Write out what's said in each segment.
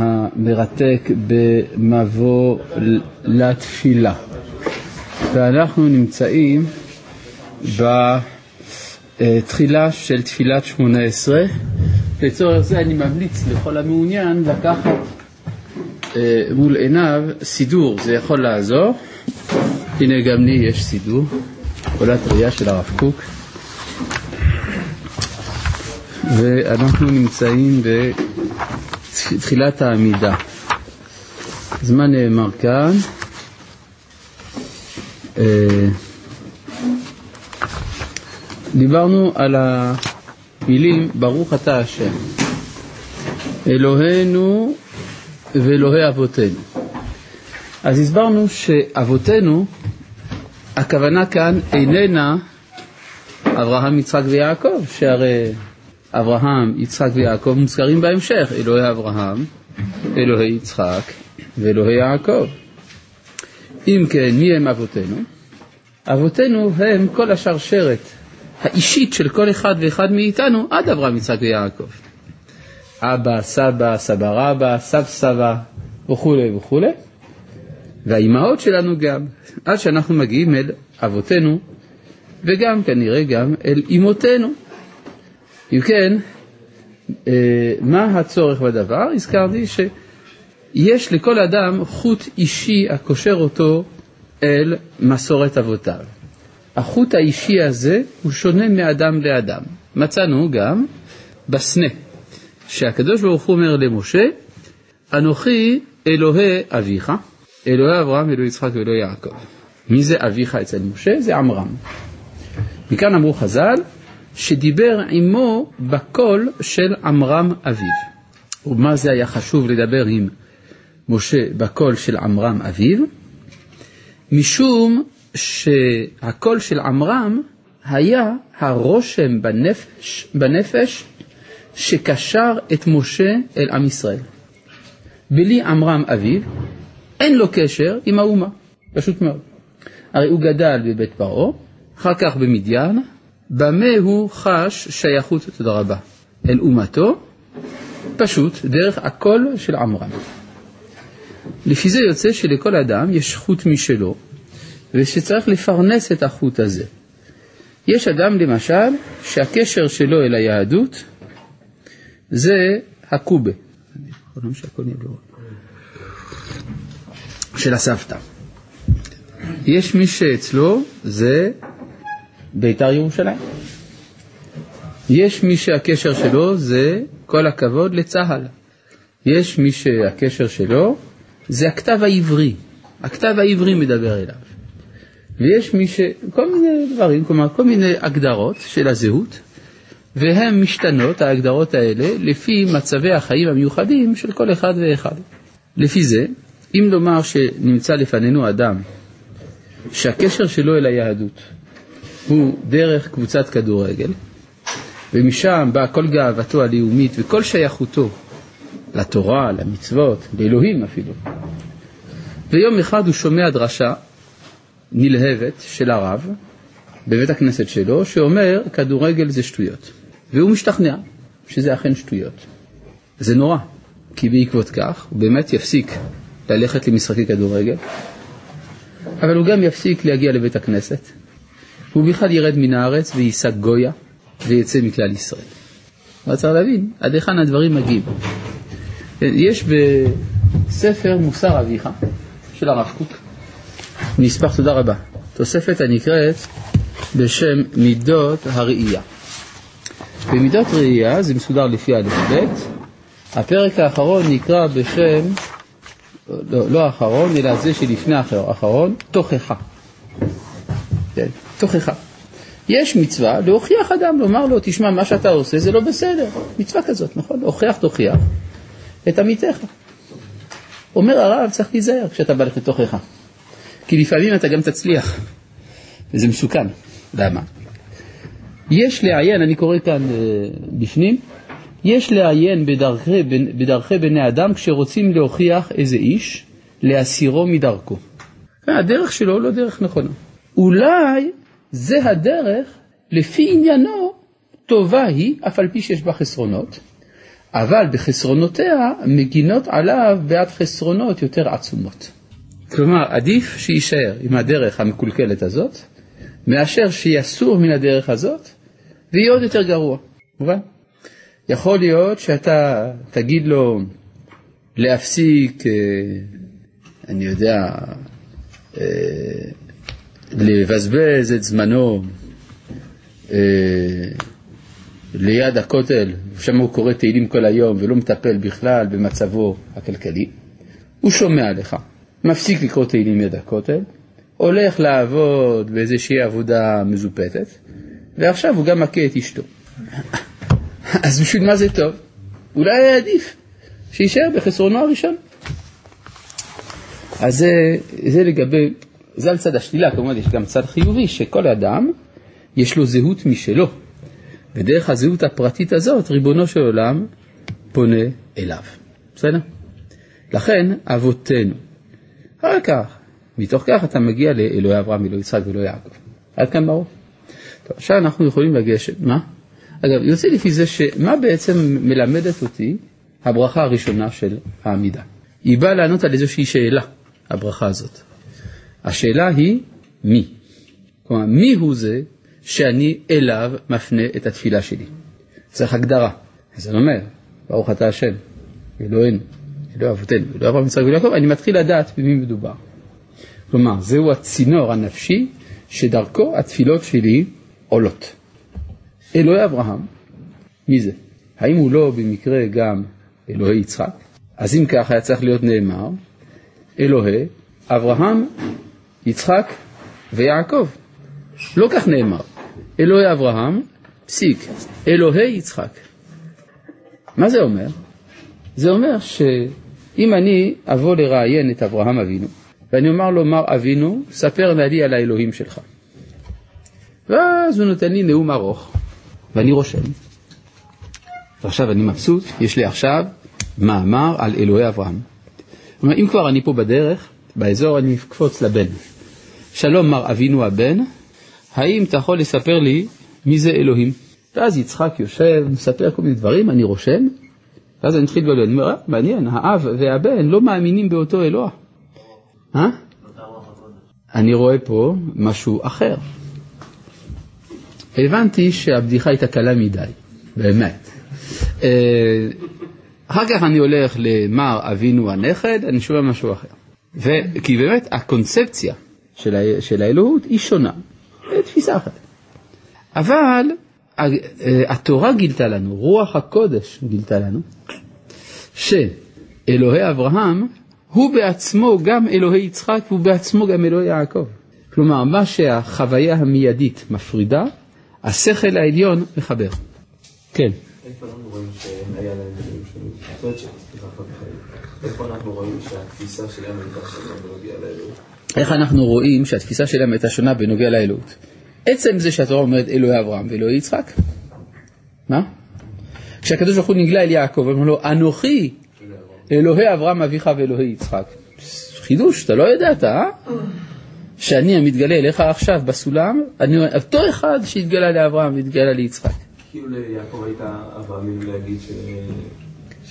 המרתק במבוא לתפילה. ואנחנו נמצאים בתחילה של תפילת 18. לצורך זה אני ממליץ לכל המעוניין לקחת מול עיניו סידור, זה יכול לעזור. הנה גם לי יש סידור, עולת ראייה של הרב קוק. ואנחנו נמצאים בתחילת העמידה. אז מה נאמר כאן? דיברנו על המילים ברוך אתה השם אלוהינו ואלוהי אבותינו. אז הסברנו שאבותינו, הכוונה כאן איננה אברהם, יצחק ויעקב, שהרי אברהם, יצחק ויעקב מוזכרים בהמשך, אלוהי אברהם, אלוהי יצחק ואלוהי יעקב. אם כן, מי הם אבותינו? אבותינו הם כל השרשרת האישית של כל אחד ואחד מאיתנו עד אברהם, יצחק ויעקב. אבא, סבא, סבא רבא, סב סבא וכו' וכו'. והאימהות שלנו גם, עד שאנחנו מגיעים אל אבותינו וגם כנראה גם אל אימותינו. אם כן, מה הצורך בדבר? הזכרתי שיש לכל אדם חוט אישי הקושר אותו אל מסורת אבותיו. החוט האישי הזה הוא שונה מאדם לאדם. מצאנו גם בסנה, שהקדוש ברוך הוא אומר למשה, אנוכי אלוהי אביך, אלוהי אברהם, אלוהי יצחק ואלוהי יעקב. מי זה אביך אצל משה? זה עמרם. מכאן אמרו חז"ל, שדיבר עמו בקול של עמרם אביו. ומה זה היה חשוב לדבר עם משה בקול של עמרם אביו? משום שהקול של עמרם היה הרושם בנפש שקשר את משה אל עם ישראל. בלי עמרם אביו אין לו קשר עם האומה, פשוט מאוד. הרי הוא גדל בבית פרעה, אחר כך במדיין, במה הוא חש שייכות תודה רבה אל אומתו? פשוט דרך הקול של עמרם. לפי זה יוצא שלכל אדם יש חוט משלו ושצריך לפרנס את החוט הזה. יש אדם למשל שהקשר שלו אל היהדות זה הקובה של הסבתא. יש מי שאצלו זה ביתר ירושלים. יש מי שהקשר שלו זה כל הכבוד לצהל. יש מי שהקשר שלו זה הכתב העברי. הכתב העברי מדבר אליו. ויש מי כל מיני דברים, כלומר כל מיני הגדרות של הזהות, והן משתנות, ההגדרות האלה, לפי מצבי החיים המיוחדים של כל אחד ואחד. לפי זה, אם נאמר שנמצא לפנינו אדם שהקשר שלו אל היהדות הוא דרך קבוצת כדורגל, ומשם בא כל גאוותו הלאומית וכל שייכותו לתורה, למצוות, לאלוהים אפילו. ויום אחד הוא שומע דרשה נלהבת של הרב בבית הכנסת שלו, שאומר כדורגל זה שטויות. והוא משתכנע שזה אכן שטויות. זה נורא, כי בעקבות כך הוא באמת יפסיק ללכת למשחקי כדורגל, אבל הוא גם יפסיק להגיע לבית הכנסת. הוא בכלל ירד מן הארץ וייסע גויה ויצא מכלל ישראל. אבל צריך להבין, עד היכן הדברים מגיעים. יש בספר מוסר אביך של הרב קוק, נספח תודה רבה, תוספת הנקראת בשם מידות הראייה. במידות ראייה זה מסודר לפי א'-ב'. הפרק האחרון נקרא בשם, לא האחרון, אלא זה שלפני האחרון, תוכחה. כן. תוכחה. יש מצווה להוכיח אדם, לומר לו, תשמע, מה שאתה עושה זה לא בסדר. מצווה כזאת, נכון? הוכיח, תוכיח את עמיתך. אומר הרב, צריך להיזהר כשאתה בא לתוכחה. כי לפעמים אתה גם תצליח. וזה מסוכן. למה? יש לעיין, אני קורא כאן בפנים, יש לעיין בדרכי בני אדם כשרוצים להוכיח איזה איש, להסירו מדרכו. הדרך שלו לא דרך נכונה. אולי זה הדרך, לפי עניינו, טובה היא, אף על פי שיש בה חסרונות, אבל בחסרונותיה מגינות עליו בעד חסרונות יותר עצומות. כלומר, עדיף שיישאר עם הדרך המקולקלת הזאת, מאשר שיסור מן הדרך הזאת, ויהיה עוד יותר גרוע. מובן? יכול להיות שאתה תגיד לו להפסיק, אני יודע, לבזבז את זמנו ליד הכותל, שם הוא קורא תהילים כל היום ולא מטפל בכלל במצבו הכלכלי. הוא שומע לך, מפסיק לקרוא תהילים ליד הכותל, הולך לעבוד באיזושהי עבודה מזופתת, ועכשיו הוא גם מכה את אשתו. אז בשביל מה זה טוב? אולי עדיף שישאר בחסרונו הראשון. אז זה לגבי, זה על צד השלילה, כמובן יש גם צד חיובי, שכל אדם יש לו זהות משלו. בדרך הזהות הפרטית הזאת, ריבונו של עולם פונה אליו. בסדר? לכן, אבותינו. אחר כך, מתוך כך אתה מגיע לאלוהי אברהם, אלוהי יצחק ואלוהי יעקב. עד כאן ברור. טוב, עכשיו אנחנו יכולים לגשת. מה? אגב, יוצא לפי זה שמה בעצם מלמדת אותי הברכה הראשונה של העמידה. היא באה לענות על איזושהי שאלה, הברכה הזאת. השאלה היא מי. כלומר, מי הוא זה שאני אליו מפנה את התפילה שלי? צריך הגדרה. אז אני אומר, ברוך אתה השם, אלוהינו, אלוהי אבותינו, אלוהי אברהם יצחק ויעקב, אני מתחיל לדעת במי מדובר. כלומר, זהו הצינור הנפשי שדרכו התפילות שלי עולות. אלוהי אברהם, מי זה? האם הוא לא במקרה גם אלוהי יצחק? אז אם כך היה צריך להיות נאמר, אלוהי אברהם, יצחק ויעקב. לא כך נאמר, אלוהי אברהם, פסיק, אלוהי יצחק. מה זה אומר? זה אומר שאם אני אבוא לראיין את אברהם אבינו, ואני אומר לו, מר אבינו, ספר לי על האלוהים שלך. ואז הוא נותן לי נאום ארוך, ואני רושם. ועכשיו אני מבסוט, יש לי עכשיו מאמר על אלוהי אברהם. אם כבר אני פה בדרך, באזור אני מקפוץ לבן. שלום מר אבינו הבן, האם אתה יכול לספר לי מי זה אלוהים? ואז יצחק יושב, מספר כל מיני דברים, אני רושם, ואז אני מתחיל בלו, אני אומר, מעניין, האב והבן לא מאמינים באותו אלוה. אני רואה פה משהו אחר. הבנתי שהבדיחה הייתה קלה מדי, באמת. אחר כך אני הולך למר אבינו הנכד, אני שומע משהו אחר. כי באמת הקונספציה של האלוהות היא שונה. תפיסה אחת. אבל התורה גילתה לנו, רוח הקודש גילתה לנו, שאלוהי אברהם הוא בעצמו גם אלוהי יצחק, הוא בעצמו גם אלוהי יעקב. כלומר, מה שהחוויה המיידית מפרידה, השכל העליון מחבר. כן. איפה אנחנו רואים שהיה להם דברים שלנו? איפה אנחנו רואים שהתפיסה שלהם הייתה שונה בנוגע לאלוהות? איך אנחנו רואים שהתפיסה שלהם הייתה שונה בנוגע לאלוהות? עצם זה שהתורה אומרת אלוהי אברהם ואלוהי יצחק. מה? כשהקדוש ברוך הוא נגלה אל יעקב, אמר לו, אנוכי אלוהי אברהם אביך ואלוהי יצחק. חידוש, אתה לא ידעת, שאני המתגלה אליך עכשיו בסולם, אותו אחד שהתגלה לאברהם והתגלה ליצחק. כאילו ליעקב הייתה אברהם להגיד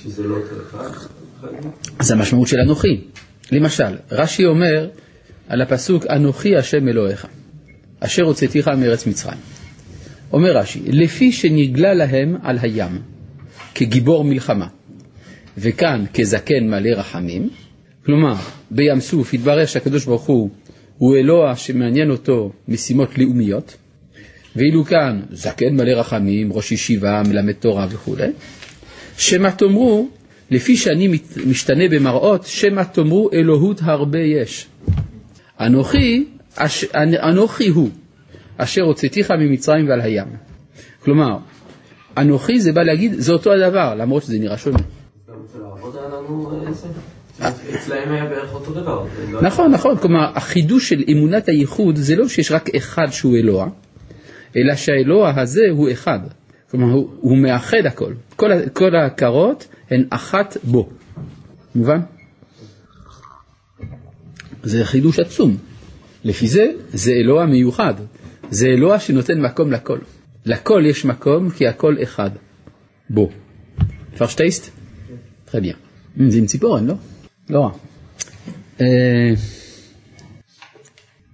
שזה לא אותו אחד? זה המשמעות של אנוכי. למשל, רש"י אומר על הפסוק, אנוכי השם אלוהיך, אשר הוצאתיך מארץ מצרים. אומר רש"י, לפי שנגלה להם על הים, כגיבור מלחמה, וכאן כזקן מלא רחמים, כלומר, בים סוף התברר שהקדוש ברוך הוא אלוה שמעניין אותו משימות לאומיות, ואילו כאן זקן מלא רחמים, ראש ישיבה, מלמד תורה וכו'. שמה תאמרו, לפי שאני משתנה במראות, שמה תאמרו אלוהות הרבה יש. אנוכי הוא, אשר הוצאתיך ממצרים ועל הים. כלומר, אנוכי זה בא להגיד, זה אותו הדבר, למרות שזה נראה שונה. אצלהם היה בערך אותו דבר. נכון, כלומר החידוש של אמונת הייחוד זה לא שיש רק אחד שהוא אלוה, אלא שהאלוה הזה הוא אחד. כלומר הוא מאחד הכל, כל ההכרות הן אחת בו. מובן? זה חידוש עצום. לפי זה, זה אלוה מיוחד, זה אלוה שנותן מקום לכל. לכל יש מקום כי הכל אחד בו. Verstehst? Très bien. Im Sinziporen, לא? לא רע.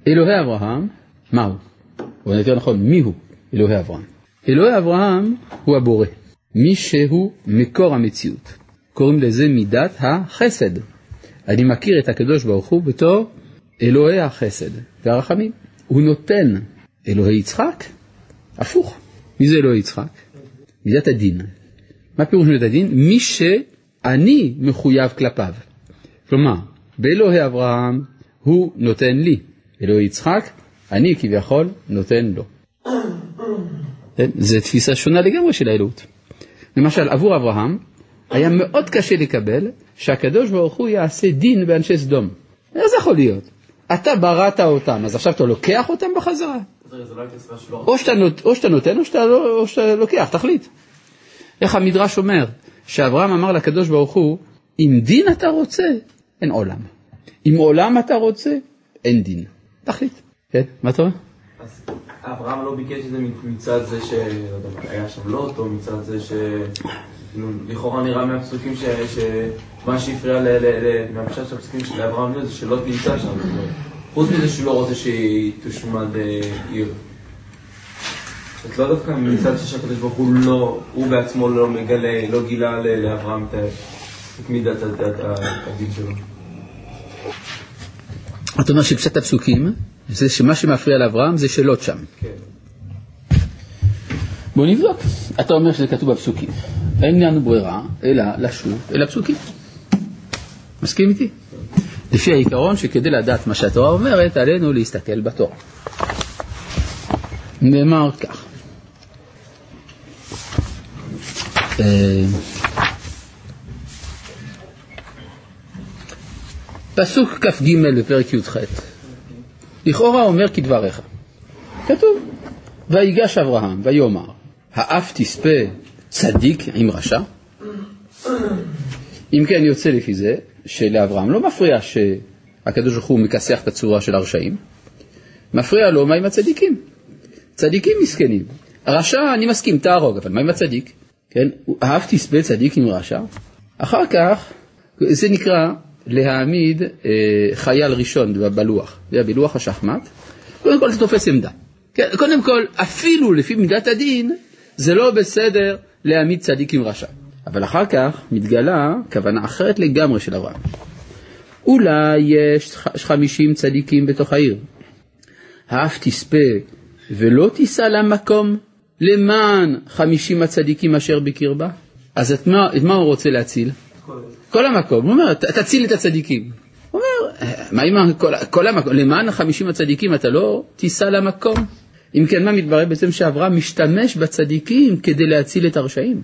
אלוהי אברהם, מהו? או יותר נכון, מי הוא אלוהי אברהם? אלוהי אברהם הוא הבורא. מי שהוא מקור המציאות. קוראים לזה מידת החסד. אני מכיר את הקדוש ברוך הוא בתור אלוהי החסד והרחמים. הוא נותן אלוהי יצחק, הפוך. מי זה אלוהי יצחק? מידת הדין. מה פירוש מידת הדין? מי שאני מחויב כלפיו. כלומר, באלוהי אברהם הוא נותן לי. אלוהי יצחק, אני כביכול נותן לו. זו תפיסה שונה לגמרי של האלוהות. למשל, עבור אברהם היה מאוד קשה לקבל שהקדוש ברוך הוא יעשה דין באנשי סדום. איך זה יכול להיות? אתה בראת אותם, אז עכשיו אתה לוקח אותם בחזרה. או שאתה נותן או שאתה לוקח, תחליט. איך המדרש אומר שאברהם אמר לקדוש ברוך הוא, אם דין אתה רוצה, אין עולם. אם עולם אתה רוצה, אין דין. תחליט. כן, מה אתה אומר? אברהם לא ביקש את זה מצד זה שהיה שם לוט, או מצד זה שלכאורה נראה מהפסוקים שמה שהפריע מהפשט של הפסוקים של אברהם זה שלוט נמצא שם. חוץ מזה שהוא לא רוצה שהיא תושמד עיר. את לא דווקא מצד שהקדוש ברוך הוא בעצמו לא מגלה, לא גילה לאברהם את מידת הדין שלו. אתה אומר שפשט הפסוקים זה שמה שמפריע לאברהם זה שלוט שם. כן. בוא נבדוק. אתה אומר שזה כתוב בפסוקים. אין לנו ברירה אלא לשוב אל הפסוקים. מסכים איתי? לפי העיקרון שכדי לדעת מה שהתורה אומרת, עלינו להסתכל בתורה. נאמר כך. פסוק כף ג' בפרק י"ח. לכאורה אומר כדבריך. כתוב, ויגש אברהם ויאמר, האף תספה צדיק עם רשע? אם כן יוצא לפי זה, שלאברהם לא מפריע שהקדוש ברוך הוא מכסח את הצורה של הרשעים. מפריע לו מה עם הצדיקים. צדיקים מסכנים. הרשע, אני מסכים, תהרוג, אבל מה עם הצדיק? כן? האף תספה צדיק עם רשע? אחר כך, זה נקרא להעמיד חייל ראשון בלוח, בלוח השחמט. קודם כל זה תופס עמדה. קודם כל, אפילו לפי מידת הדין, זה לא בסדר להעמיד צדיק עם רשע. אבל אחר כך מתגלה כוונה אחרת לגמרי של אברהם. אולי יש 50 צדיקים בתוך העיר. האף תספה ולא תיסע למקום למען 50 הצדיקים אשר בקרבה. אז את מה הוא רוצה להציל? כל המקום, הוא אומר, תציל את הצדיקים. הוא אומר, מה עם כל המקום? למען 50 הצדיקים אתה לא תיסע למקום. אם כן, מה מתברר בעצם שאברהם משתמש בצדיקים כדי להציל את הרשעים?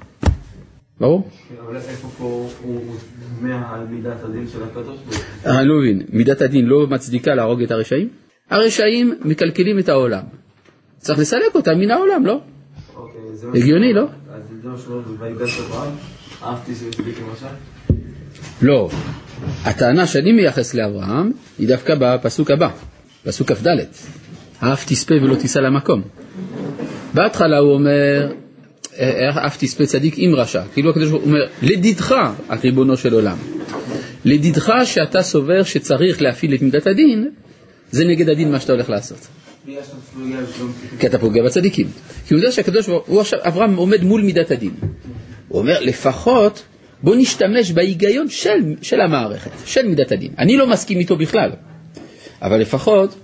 ברור? אבל איפה פה הוא מה על מידת הדין של הקדוש? אני לא מבין, מידת הדין לא מצדיקה להרוג את הרשעים? הרשעים מקלקלים את העולם. צריך לסלק אותם מן העולם, לא? הגיוני, לא? אז זה מה שאומר, ויגש אברהם, אהבתי שצדיק עם רשע? לא, הטענה שאני מייחס לאברהם היא דווקא בפסוק הבא, פסוק כ"ד, האף תספה ולא תיסע למקום. בהתחלה הוא אומר, האף תספה צדיק עם רשע, כאילו הקדוש ברוך הוא אומר, לדידך, ריבונו של עולם, לדידך שאתה סובר שצריך להפעיל את מידת הדין, זה נגד הדין מה שאתה הולך לעשות. כי אתה פוגע בצדיקים. כי הוא יודע שהקדוש ברוך הוא, אברהם עומד מול מידת הדין. הוא אומר, לפחות בוא נשתמש בהיגיון של המערכת, של מידת הדין. אני לא מסכים איתו בכלל, אבל לפחות,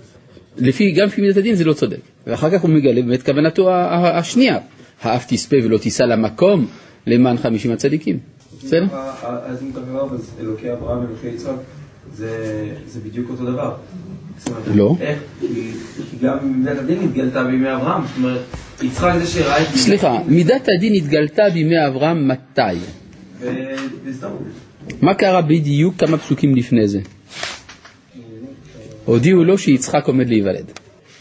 גם לפי מידת הדין זה לא צודק. ואחר כך הוא מגלה באמת כוונתו השנייה, האף תספה ולא תיסע למקום למען 50 הצדיקים. בסדר? אז אם אתה כבר, אז אלוקי אברהם, אלוקי יצחק, זה בדיוק אותו דבר. לא. איך? כי גם מידת הדין התגלתה בימי אברהם, זאת אומרת, יצחק זה שראה את... סליחה, מידת הדין התגלתה בימי אברהם מתי? מה קרה בדיוק כמה פסוקים לפני זה? הודיעו לו שיצחק עומד להיוולד.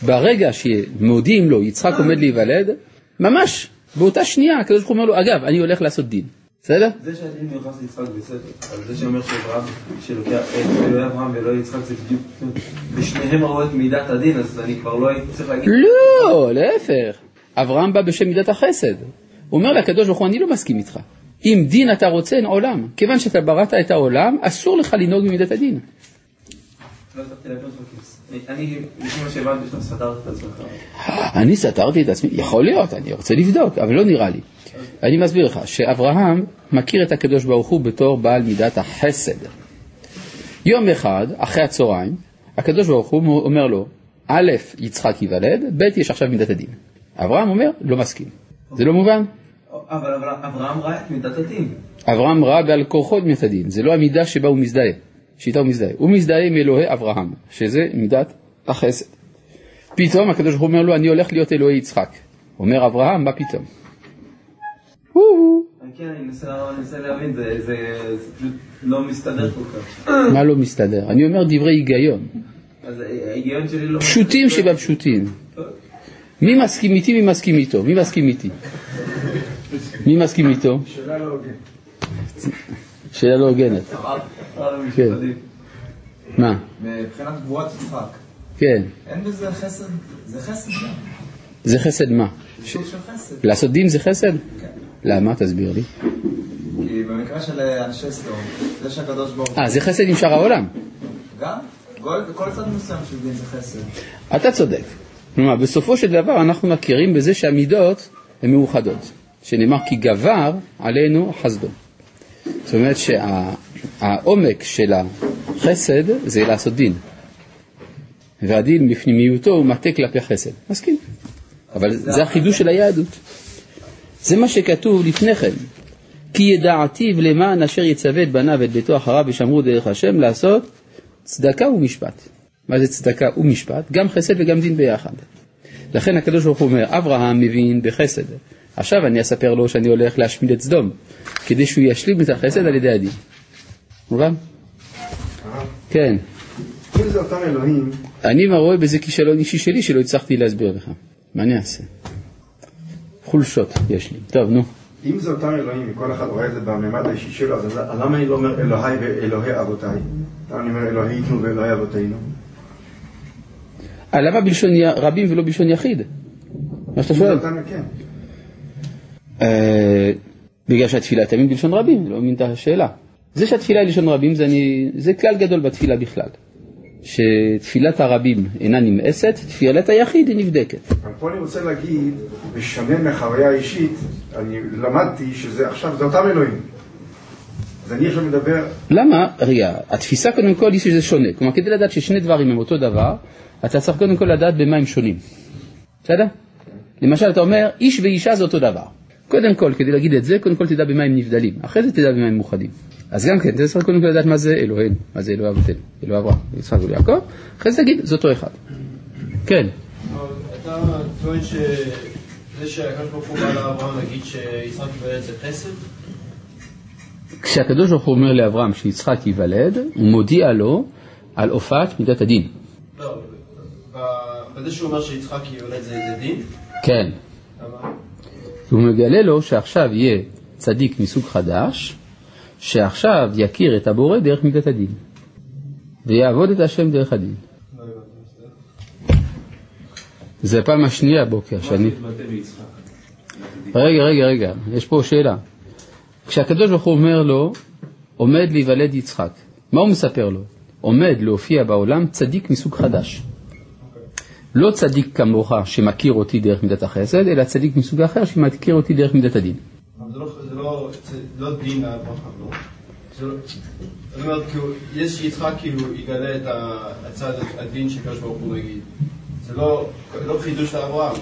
ברגע שמודיעים לו יצחק עומד להיוולד, ממש באותה שנייה הקדוש ברוך הוא אומר לו, אגב, אני הולך לעשות דין. בסדר? זה שהדין מיוחס ליצחק בסדר, אבל זה שאומר שלוקח אלוהי אברהם ואלוהי יצחק זה בדיוק, בשניהם ראו את מידת הדין, אז אני כבר לא הייתי צריך להגיד. לא, להפך. אברהם בא בשם מידת החסד. הוא אומר לקדוש ברוך הוא, אני לא מסכים איתך. אם דין אתה רוצה, אין עולם. כיוון שאתה בראת את העולם, אסור לך לנהוג במידת הדין. אני, בשביל שהבנתי שאתה סתרת את עצמך. אני סתרתי את עצמי? יכול להיות, אני רוצה לבדוק, אבל לא נראה לי. אני מסביר לך שאברהם מכיר את הקדוש ברוך הוא בתור בעל מידת החסד. יום אחד, אחרי הצהריים, הקדוש ברוך הוא אומר לו, א', יצחק יוולד, ב', יש עכשיו מידת הדין. אברהם אומר, לא מסכים. זה לא מובן? אבל אברהם ראה את מידת הדין. אברהם ראה בעל כורחות מידת הדין. זה לא המידה שבה הוא מזדהה. שיטה הוא מזדהה. הוא מזדהה עם אלוהי אברהם, שזה מידת החסד. פתאום הקדוש ברוך הוא אומר לו, אני הולך להיות אלוהי יצחק. אומר אברהם, מה פתאום? כן, אני מנסה להבין, זה פשוט לא מסתדר כל כך. מה לא מסתדר? אני אומר דברי היגיון. אז ההיגיון שלי לא... פשוטים שבפשוטים. מי מסכים איתי, מי מסכים איתו? מי מסכים איתי? מי מסכים איתו? שאלה לא הוגנת. שאלה לא הוגנת. כן. מה? מבחינת גבורת יצחק. כן. אין בזה חסד. זה חסד מה? זה חסד מה? לעשות דין זה חסד? כן. למה? תסביר לי. כי במקרה של אנשי סדום, זה שהקדוש ברוך... זה חסד עם שאר העולם. גם? כל צד מסוים של דין זה חסד. אתה צודק. כלומר, בסופו של דבר אנחנו מכירים בזה שהמידות הן מאוחדות. שנאמר כי גבר עלינו חסדו. זאת אומרת שהעומק של החסד זה לעשות דין. והדין בפנימיותו הוא מטה כלפי חסד. מסכים. אבל זה החידוש של היהדות. זה מה שכתוב לפני כן. כי ידעתיו למען אשר יצווה את בניו ואת ביתו אחריו ושמרו דרך השם לעשות צדקה ומשפט. מה זה צדקה ומשפט? גם חסד וגם דין ביחד. לכן הקדוש ברוך הוא אומר, אברהם מבין בחסד. עכשיו אני אספר לו שאני הולך להשמיד את סדום, כדי שהוא ישלים את החסד על ידי הדין. מובן? כן. אם זה אותם אלוהים... אני רואה בזה כישלון אישי שלי שלא הצלחתי להסביר לך. מה אני אעשה? חולשות יש לי. טוב, נו. אם זה אותם אלוהים, כל אחד רואה את זה בממד האישי שלו, אז למה אני לא אומר אלוהי ואלוהי אבותיי? אני אומר אלוהינו ואלוהי אבותינו. למה בלשון רבים ולא בלשון יחיד? מה שאתה שואל? בגלל שהתפילה תמיד בלשון רבים, לא מבין את השאלה. זה שהתפילה היא בלשון רבים, זה כלל גדול בתפילה בכלל. שתפילת הרבים אינה נמאסת, תפילת היחיד היא נבדקת. פה אני רוצה להגיד, בשונה מחוויה אישית, אני למדתי שזה עכשיו, זה אותם אלוהים. אז אני עכשיו מדבר... למה? ריה, התפיסה קודם כל היא שזה שונה. כלומר, כדי לדעת ששני דברים הם אותו דבר, אתה צריך קודם כל לדעת במה הם שונים. בסדר? למשל, אתה אומר, איש ואישה זה אותו דבר. קודם כל, כדי להגיד את זה, קודם כל תדע במה הם נבדלים. אחרי זה תדע במה הם מאוחדים. אז גם כן, אתה צריך קודם כל לדעת מה זה אלוהינו, מה זה אלוהי אבותינו, אלוהי אברהם, יצחק ויעקב. אחרי זה תגיד, זה אותו אחד. כן. אתה טוען שזה שהקדוש ברוך הוא בא לאברהם להגיד שיצחק ייוולד זה חסד? כשהקדוש ברוך הוא אומר לאברהם שיצחק ייוולד, הוא מודיע לו על הופעת מידת הדין. לא, בזה שהוא אומר שיצחק ייוולד זה דין? כן. למה? הוא מגלה לו שעכשיו יהיה צדיק מסוג חדש, שעכשיו יכיר את הבורא דרך מידת הדין, ויעבוד את השם דרך הדין. זה פעם השנייה הבוקר שאני... רגע, יש פה שאלה. כשהקדוש ברוך הוא אומר לו, עומד להיוולד יצחק, מה הוא מספר לו? עומד להופיע בעולם צדיק מסוג חדש. לא צדיק כמוך שמכיר אותי דרך מידת החסד, אלא צדיק מסוג אחר שמכיר אותי דרך מידת הדין. זה לא דין הברכה, לא. זאת אומרת, יש שיצחק כאילו יגלה את הצד הדין שקדוש ברוך הוא נגיד. זה לא חידוש לאברהם.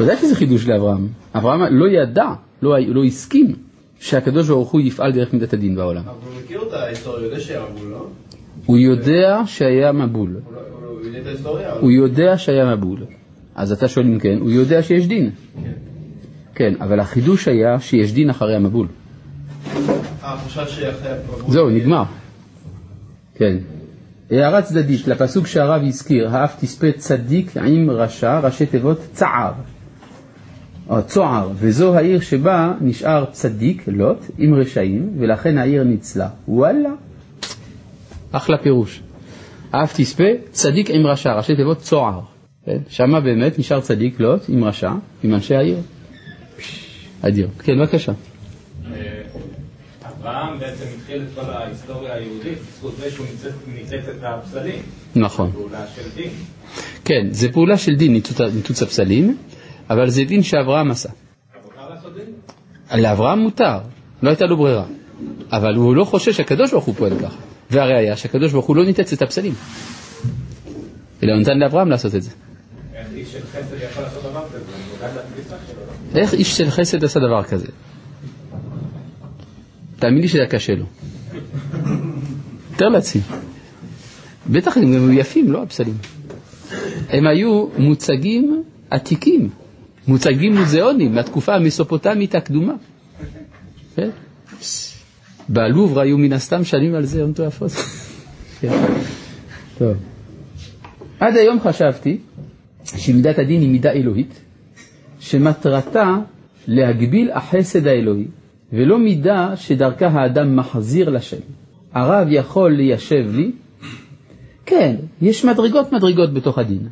ודאי שזה חידוש לאברהם. אברהם לא ידע, לא הסכים שהקדוש ברוך הוא יפעל דרך מידת הדין בעולם. אבל הוא מכיר את ההיסטוריה, יודע שהיה מבול, לא? הוא יודע שהיה מבול. הוא יודע שהיה מבול. אז אתה שואל אם כן, הוא יודע שיש דין. כן. כן, אבל החידוש היה שיש דין אחרי המבול. חושב שאחרי המבול... זהו, נגמר. כן. הערה צדדית, לפסוק שהרב הזכיר, האף תספה צדיק עם רשע, ראשי תיבות צער. או צוער, וזו העיר שבה נשאר צדיק, לוט, עם רשעים, ולכן העיר ניצלה. וואלה. אחלה פירוש. האף תספה צדיק עם רשע, ראשי תיבות צוער. כן? שמה באמת נשאר צדיק, לוט, עם רשע, עם אנשי העיר. אדיר. כן, בבקשה. אברהם בעצם התחיל את כל ההיסטוריה היהודית, בזכות זה שהוא ניצץ את הפסלים. נכון. פעולה של דין. כן, זה פעולה של דין, ניצוץ הפסלים, אבל זה דין שאברהם עשה. מותר לעשות דין? לאברהם מותר, לא הייתה לו ברירה. אבל הוא לא חושש שהקדוש ברוך הוא פועל ככה. והראיה שהקדוש ברוך הוא לא ניצץ את הפסלים. אלא נתן לאברהם לעשות את זה. איך איש של חסד יכול לעשות דבר כזה? איך איש של חסד עשה דבר כזה? תאמין לי שזה הקשה לו. תאר לעצמי. בטח הם היו יפים, לא הפסלים. הם היו מוצגים עתיקים. מוצגים מוזיאונים מהתקופה המסופוטמית הקדומה. כן? בלובר היו מן הסתם שנים על זה, הון תואפות. טוב. עד היום חשבתי שמידת הדין היא מידה אלוהית, שמטרתה להגביל החסד האלוהי, ולא מידה שדרכה האדם מחזיר לשם. הרב יכול ליישב לי, כן, יש מדרגות בתוך הדין.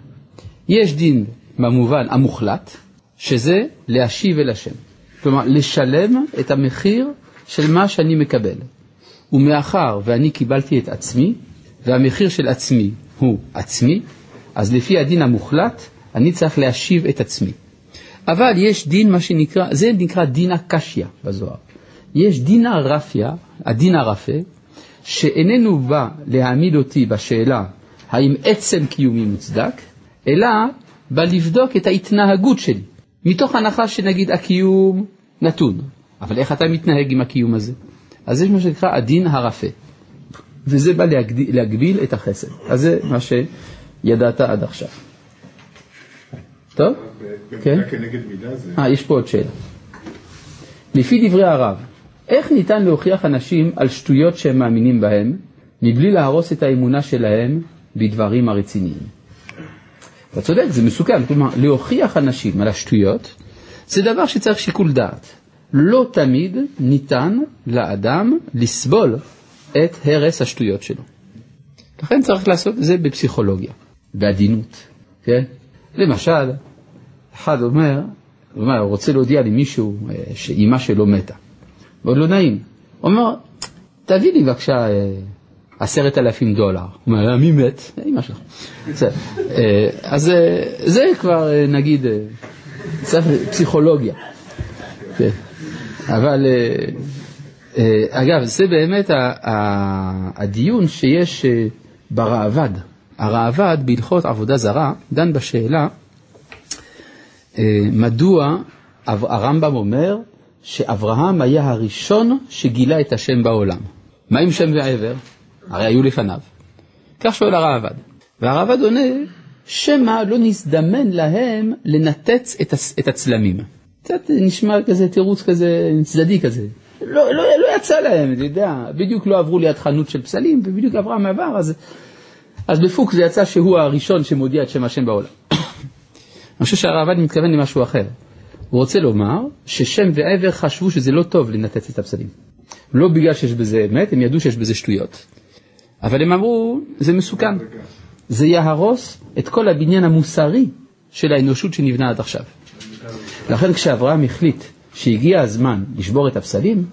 יש דין במובן המוחלט, שזה להשיב אל השם. כלומר, לשלם את המחיר של מה שאני מקבל. ומאחר ואני קיבלתי את עצמי, והמחיר של עצמי הוא עצמי, אז לפי הדין המוחלט, אני צריך להשיב את עצמי. אבל יש דין, מה שנקרא, זה נקרא דין הקשיה בזוהר. יש דין הרפיה, הדין הרפה, שאיננו בא להעמיד אותי בשאלה האם עצם קיומי מוצדק, אלא בא לבדוק את ההתנהגות שלי. מתוך הנחה שנגיד הקיום נתון. אבל איך אתה מתנהג עם הקיום הזה? אז יש מה שנקרא הדין הרפה. וזה בא להגביל את החסד. אז זה מה שידעת עד עכשיו. טוב? כן? יש פה עוד שאלה. לפי דברי הרב, איך ניתן להוכיח אנשים על שטויות שהם מאמינים בהם, מבלי להרוס את האמונה שלהם בדברים הרציניים? אתה צודק, זה מסוכן. כלומר, להוכיח אנשים על השטויות, זה דבר שצריך שיקול דעת. לא תמיד ניתן לאדם לסבול את הרס השטויות שלו. לכן צריך לעשות זה בפסיכולוגיה, בעדינות. כן? למשל, אחד אומר, הוא רוצה להודיע למישהו שאימא שלו מתה. ועוד לא נעים. הוא אומר, תביא לי בבקשה 10,000 דולר. הוא אומר, מי מת? אימא שלך. אז זה כבר נגיד פסיכולוגיה. כן. אבל אגב, זה באמת הדיון שיש בראב"ד. הראב"ד בהלכות עבודה זרה דן בשאלה מדוע הרמב"ם אומר שאברהם היה הראשון שגילה את השם בעולם. מה עם שם ועבר? הרי היו לפניו. כך שואל הראב"ד. והראב"ד עונה שמה לא נזדמן להם לנתץ את הצלמים. קצת נשמע כזה תירוץ כזה צדדי כזה. לא יצא להם, אתה יודע. בדיוק לא עברו ליד חנות של פסלים ובדיוק אברהם עבר, אז בפוק זה יצא שהוא הראשון שמודיע את שם השם בעולם. אני חושב שהראב"ד מתכוון למשהו אחר. הוא רוצה לומר ששם ועבר חשבו שזה לא טוב לנתץ את הפסלים. לא בגלל שיש בזה אמת, הם ידעו שיש בזה שטויות. אבל הם אמרו, זה מסוכן. זה יהרוס את כל הבניין המוסרי של האנושות שנבנה עד עכשיו. לכן כשאברהם החליט שהגיע הזמן לשבור את הפסלים,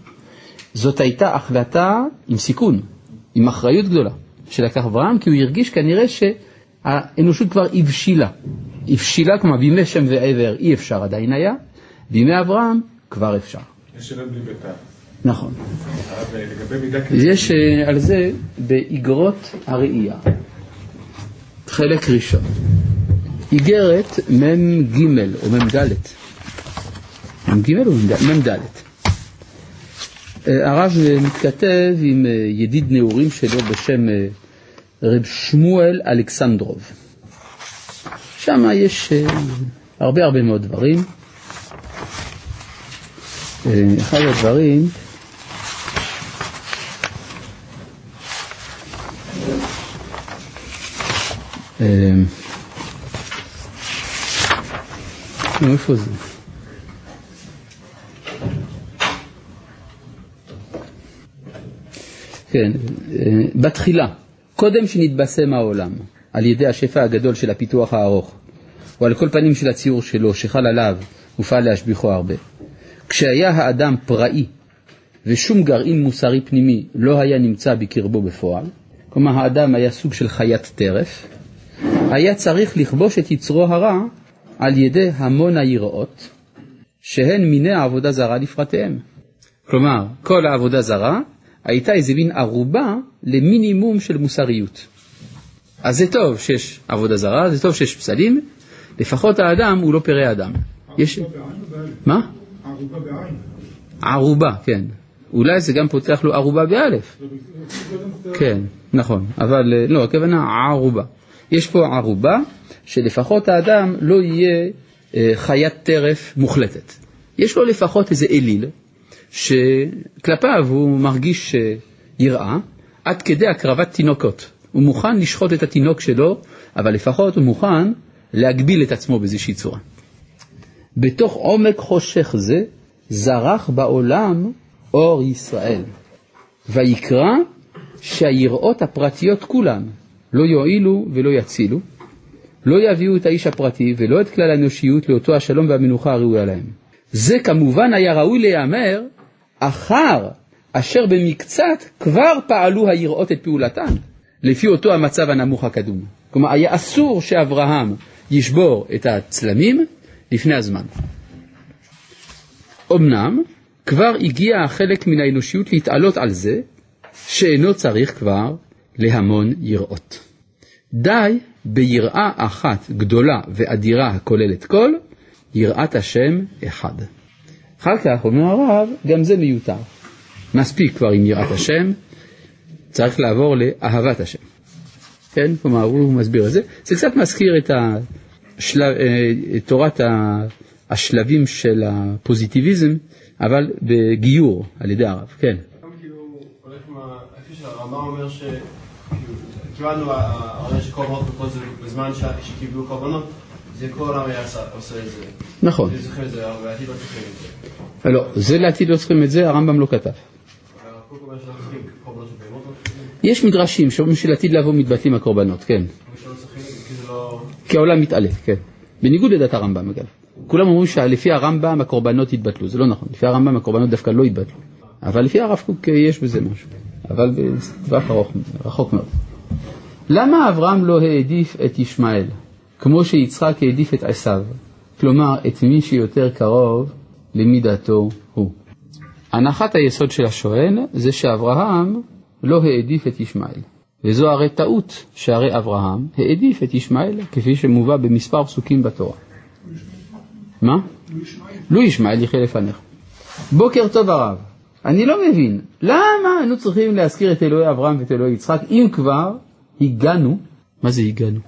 זאת הייתה החלטה עם סיכון, עם אחריות גדולה שלקח אברהם, כי הוא הרגיש כנראה שהאנושות כבר הבשילה. הבשילה, כלומר, בימי שם ועבר אי אפשר עדיין היה, בימי אברהם כבר אפשר. יש שאלה בלי ביתה. נכון. יש על זה באיגרות הראייה. חלק ראשון. איגרת מ"ג או מ"ד. מ"ג או מ"ד. הרב מתכתב עם ידיד נעורים שלו בשם רב שמואל אלכסנדרוב. שם יש הרבה מאוד דברים. אחד הדברים איפה זה? כן, בתחילה, קודם שנתבשם העולם על ידי השפע הגדול של הפיתוח הארוך, או על כל פנים של הציור שלו שחל עליו ופעל להשביחו הרבה, כשהיה האדם פראי ושום גרעין מוסרי פנימי לא היה נמצא בקרבו בפועל, כלומר האדם היה סוג של חיית טרף, היה צריך לכבוש את יצרו הרע על ידי המון היראות, שהן מיני העבודה זרה לפרטיהם. כלומר, כל העבודה זרה הייתה איזה מין ערובה למינימום של מוסריות. אז זה טוב שיש עבודה זרה, זה טוב שיש פסלים, לפחות האדם הוא לא פרא אדם. יש... מה? ערובה בעין. ערובה, כן. אולי זה גם פותח לו ערובה באלף. כן, נכון. אבל לא, הכוונה ערובה. יש פה ערובה שלפחות האדם לא יהיה חיית טרף מוחלטת. יש לו לפחות איזה אליל שכלפיו הוא מרגיש יראה, עד כדי הקרבת תינוקות. הוא מוכן לשחוט את התינוק שלו, אבל לפחות הוא מוכן להגביל את עצמו באיזושהי צורה. בתוך עומק חושך זה זרח בעולם אור ישראל, ויקרא שהיראות הפרטיות כולן לא יועילו ולא יצילו, לא יביאו את האיש הפרטי ולא את כלל האנושיות לאותו השלום והמנוחה הראויה להם. זה כמובן היה ראוי להיאמר אחר אשר במקצת כבר פעלו היראות את פעולתן, לפי אותו המצב הנמוך הקדום. כלומר, היה אסור שאברהם ישבור את הצלמים לפני הזמן. אמנם, כבר הגיע החלק מן האנושיות להתעלות על זה, שאינו צריך כבר להמון יראות. די ביראה אחת גדולה ואדירה הכוללת כל, יראת השם אחד. אחר כך אומר הרב, גם זה מיותר. מספיק כבר עם יראת השם, צריך לעבור לאהבת השם. כן, כלומר, הוא מסביר את זה. זה קצת מזכיר את תורת השלבים של הפוזיטיביזם, אבל בגיור על ידי הרב. כן. גם כאילו, הולך מה, איפה שהרמה אומר שכיוון הרי שקורבנות וכל זה בזמן שקיבלו קורבנות, זה כל הרי עושה את זה. נכון. זה זוכר את זה, אבל לעתיד לא צריכים את זה. לא, זה לעתיד לא צריכים את זה, הרמב"ם לא כתב. כל קורבנות שלא צריכים קורבנות ובהמות? יש מדרשים שאומרים שלעתיד לבוא מתבטלים הקורבנות, כן. כי העולם מתעלה, כן. בניגוד לדעת הרמב"ם, אגב. כולם אומרים שלפי הרמב"ם הקורבנות התבטלו, זה לא נכון. לפי הרמב"ם הקורבנות דווקא לא התבטלו. אבל לפי הרב קוק יש בזה משהו. אבל בטווח רחוק מאוד. למה אברהם לא העדיף את ישמעאל, כמו שיצחק העדיף את עשיו? כלומר, את מי שיותר קרוב למידתו הוא. הנחת היסוד של השואל זה שאברהם לא העדיף את ישמעאל. וזו הרי טעות, שהרי אברהם העדיף את ישמעאל, כפי שמובא במספר פסוקים בתורה. מה? לא ישמעאל יחיה לפניך. בוקר טוב הרב, אני לא מבין, למה אנו צריכים להזכיר את אלוהי אברהם ואת אלוהי יצחק, אם כבר הגענו, מה זה הגענו?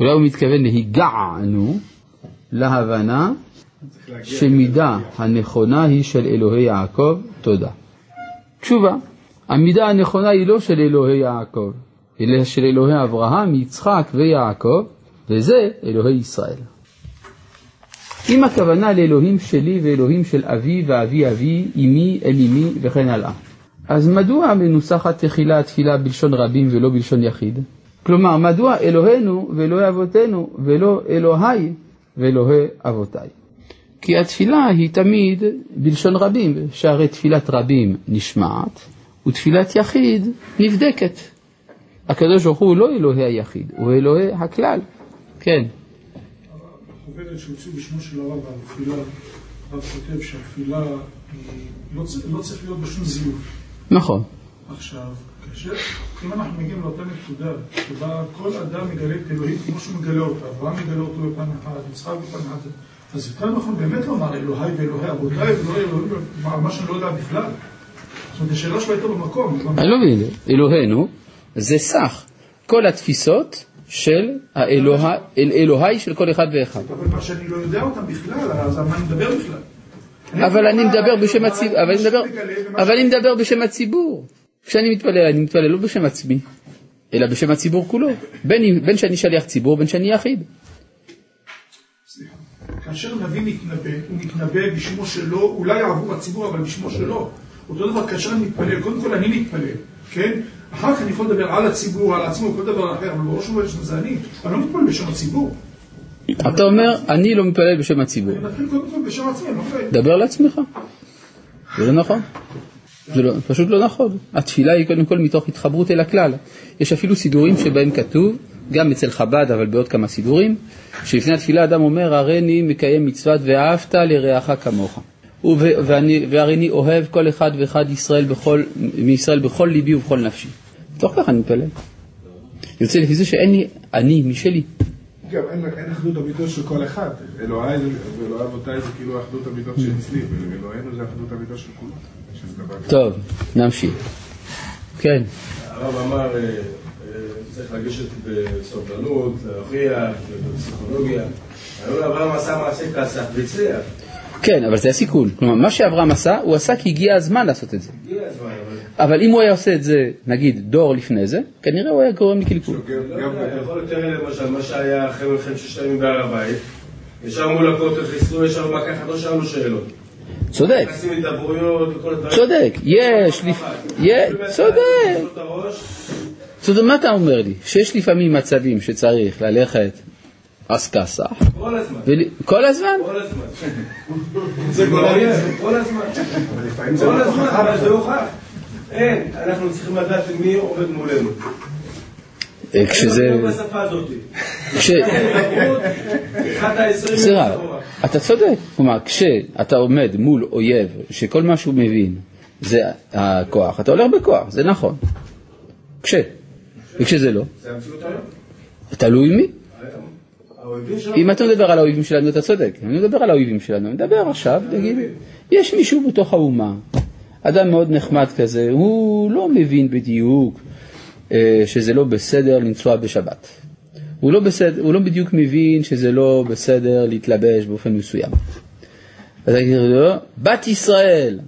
אולי הוא מתכוון להיגענו, להבנה שמידה הנכונה היא של אלוהי יעקב, תודה. תשובה. המידה הנכונה היא לא של אלוהי יעקב, אלא של אלוהי אברהם, יצחק ויעקב, וזה אלוהי ישראל. אם הכוונה לאלוהים שלי ואלוהים של אבי ואבי אבי, אמי אל אמי וכן הלאה, אז מדוע מנוסחת תחילה התפילה בלשון רבים ולא בלשון יחיד? כלומר, מדוע אלוהינו ואלוהי אבותינו ולא אלוהי ואלוהי אבותיי? כי התפילה היא תמיד בלשון רבים, שהרי תפילת רבים נשמעת, ותפילת יחיד נבדקת. הקדוש ברוך הוא לא אלוהי היחיד, הוא אלוהי הכלל. כן. החוברת שהוציא בשמו של הרב על התפילה, הרב כותב שהתפילה לא צריך להיות בשום זיוף. נכון. עכשיו, אם אנחנו מגיעים לאותה נקודה, שבה כל אדם מגלה את אלוהים כמו שהוא מגלה אותה, אברהם מגלה אותו בפן אחד, יצחק בפן אחד, אז יותר נכון באמת לומר אלוהי ואלוהי אבותיי, ולא אלוהים, מה שאני לא יודע בכלל. זאת אומרת, השאלה שלא הייתה במקום. אני לא מבין, אלוהינו זה סך כל התפיסות של האלוהי של כל אחד ואחד. אבל מה שאני לא יודע אותם בכלל, אז מה אני מדבר בכלל? אבל אני מדבר בשם הציבור. אבל אני מדבר בשם הציבור. כשאני מתפלל, אני מתפלל לא בשם עצמי, אלא בשם הציבור כולו. בין שאני שליח ציבור, בין שאני יחיד. סליחה. כאשר נביא מתנבא, הוא מתנבא בשמו שלו, אולי עבור הציבור, אבל בשמו שלו. אותו דבר כאשר אני מתפלל, קודם כל אני מתפלל, כן? אחר כך אני יכול לדבר על הציבור, על עצמו, כל דבר אחר, אבל בראש ובראש זה אני לא מתפלל בשם הציבור. אתה אומר, אני לא מתפלל בשם הציבור. אני מתפלל קודם כל בשם עצמי, לא מתפלל. דבר לעצמך, זה לא נכון. זה לא, פשוט לא נכון. התפילה היא קודם כל מתוך התחברות אל הכלל. יש אפילו סידורים שבהם כתוב, גם אצל חב"ד אבל בעוד כמה סידורים, שלפני התפילה אדם אומר, הריני מקיים מצוות ואהבת לרעך כמוך. והריני אוהב כל אחד ואחד מישראל בכל ליבי ובכל נפשי. תוך כך אני מתפלל. יוצא לפי זה שאין לי אני משלי. גם אין אחדות אמיתות של כל אחד. אלוהי ואלוהי אבותיי זה כאילו אחדות אמיתות של אצלי, ואלוהינו זה אחדות אמיתות של כולם. טוב, נמשיך. כן. הרב אמר, צריך לגשת בסובלנות, להוכיח, בפסיכולוגיה. אבל אברהם עשה מעשה כעשה, והצליח. כן, אבל זה הסיכון. כלומר, מה שאברהם עשה, הוא עשה כי הגיע הזמן לעשות את זה. הגיע הזמן, אבל אם הוא היה עושה את זה, נגיד, דור לפני זה, כנראה הוא היה גורם לקלקול. אני יכול יותר למשל, מה שהיה אחרי מלחמת ששת הימים בהר הבית, ישר מול הכותל חיסלו, ישר מכחת, לא שאלנו שאלות. צודק. צודק, יש, צודק. זאת אומרת, מה אתה אומר לי? שיש לפעמים מצבים שצריך ללכת אסקסה. כל הזמן. כל הזמן? כל הזמן. זה גולרית, כל הזמן. כל הזמן, אבל זה הוכח. אין, אנחנו צריכים לדעת מי עובד מולנו. כשזה... אתה צודק, כלומר כשאתה עומד מול אויב שכל מה שהוא מבין זה הכוח, אתה הולך בכוח, זה נכון. וכשזה לא, תלוי מי. אם אתה מדבר על האויבים שלנו אתה צודק, אם אני מדבר על האויבים שלנו, אני מדבר עכשיו, נגיד, יש מישהו בתוך האומה, אדם מאוד נחמד כזה, הוא לא מבין בדיוק שזה לא בסדר לנסוע בשבת. הוא לא בדיוק מבין שזה לא בסדר להתלבש באופן מסוים. אז אני אגיד לו, בת ישראל,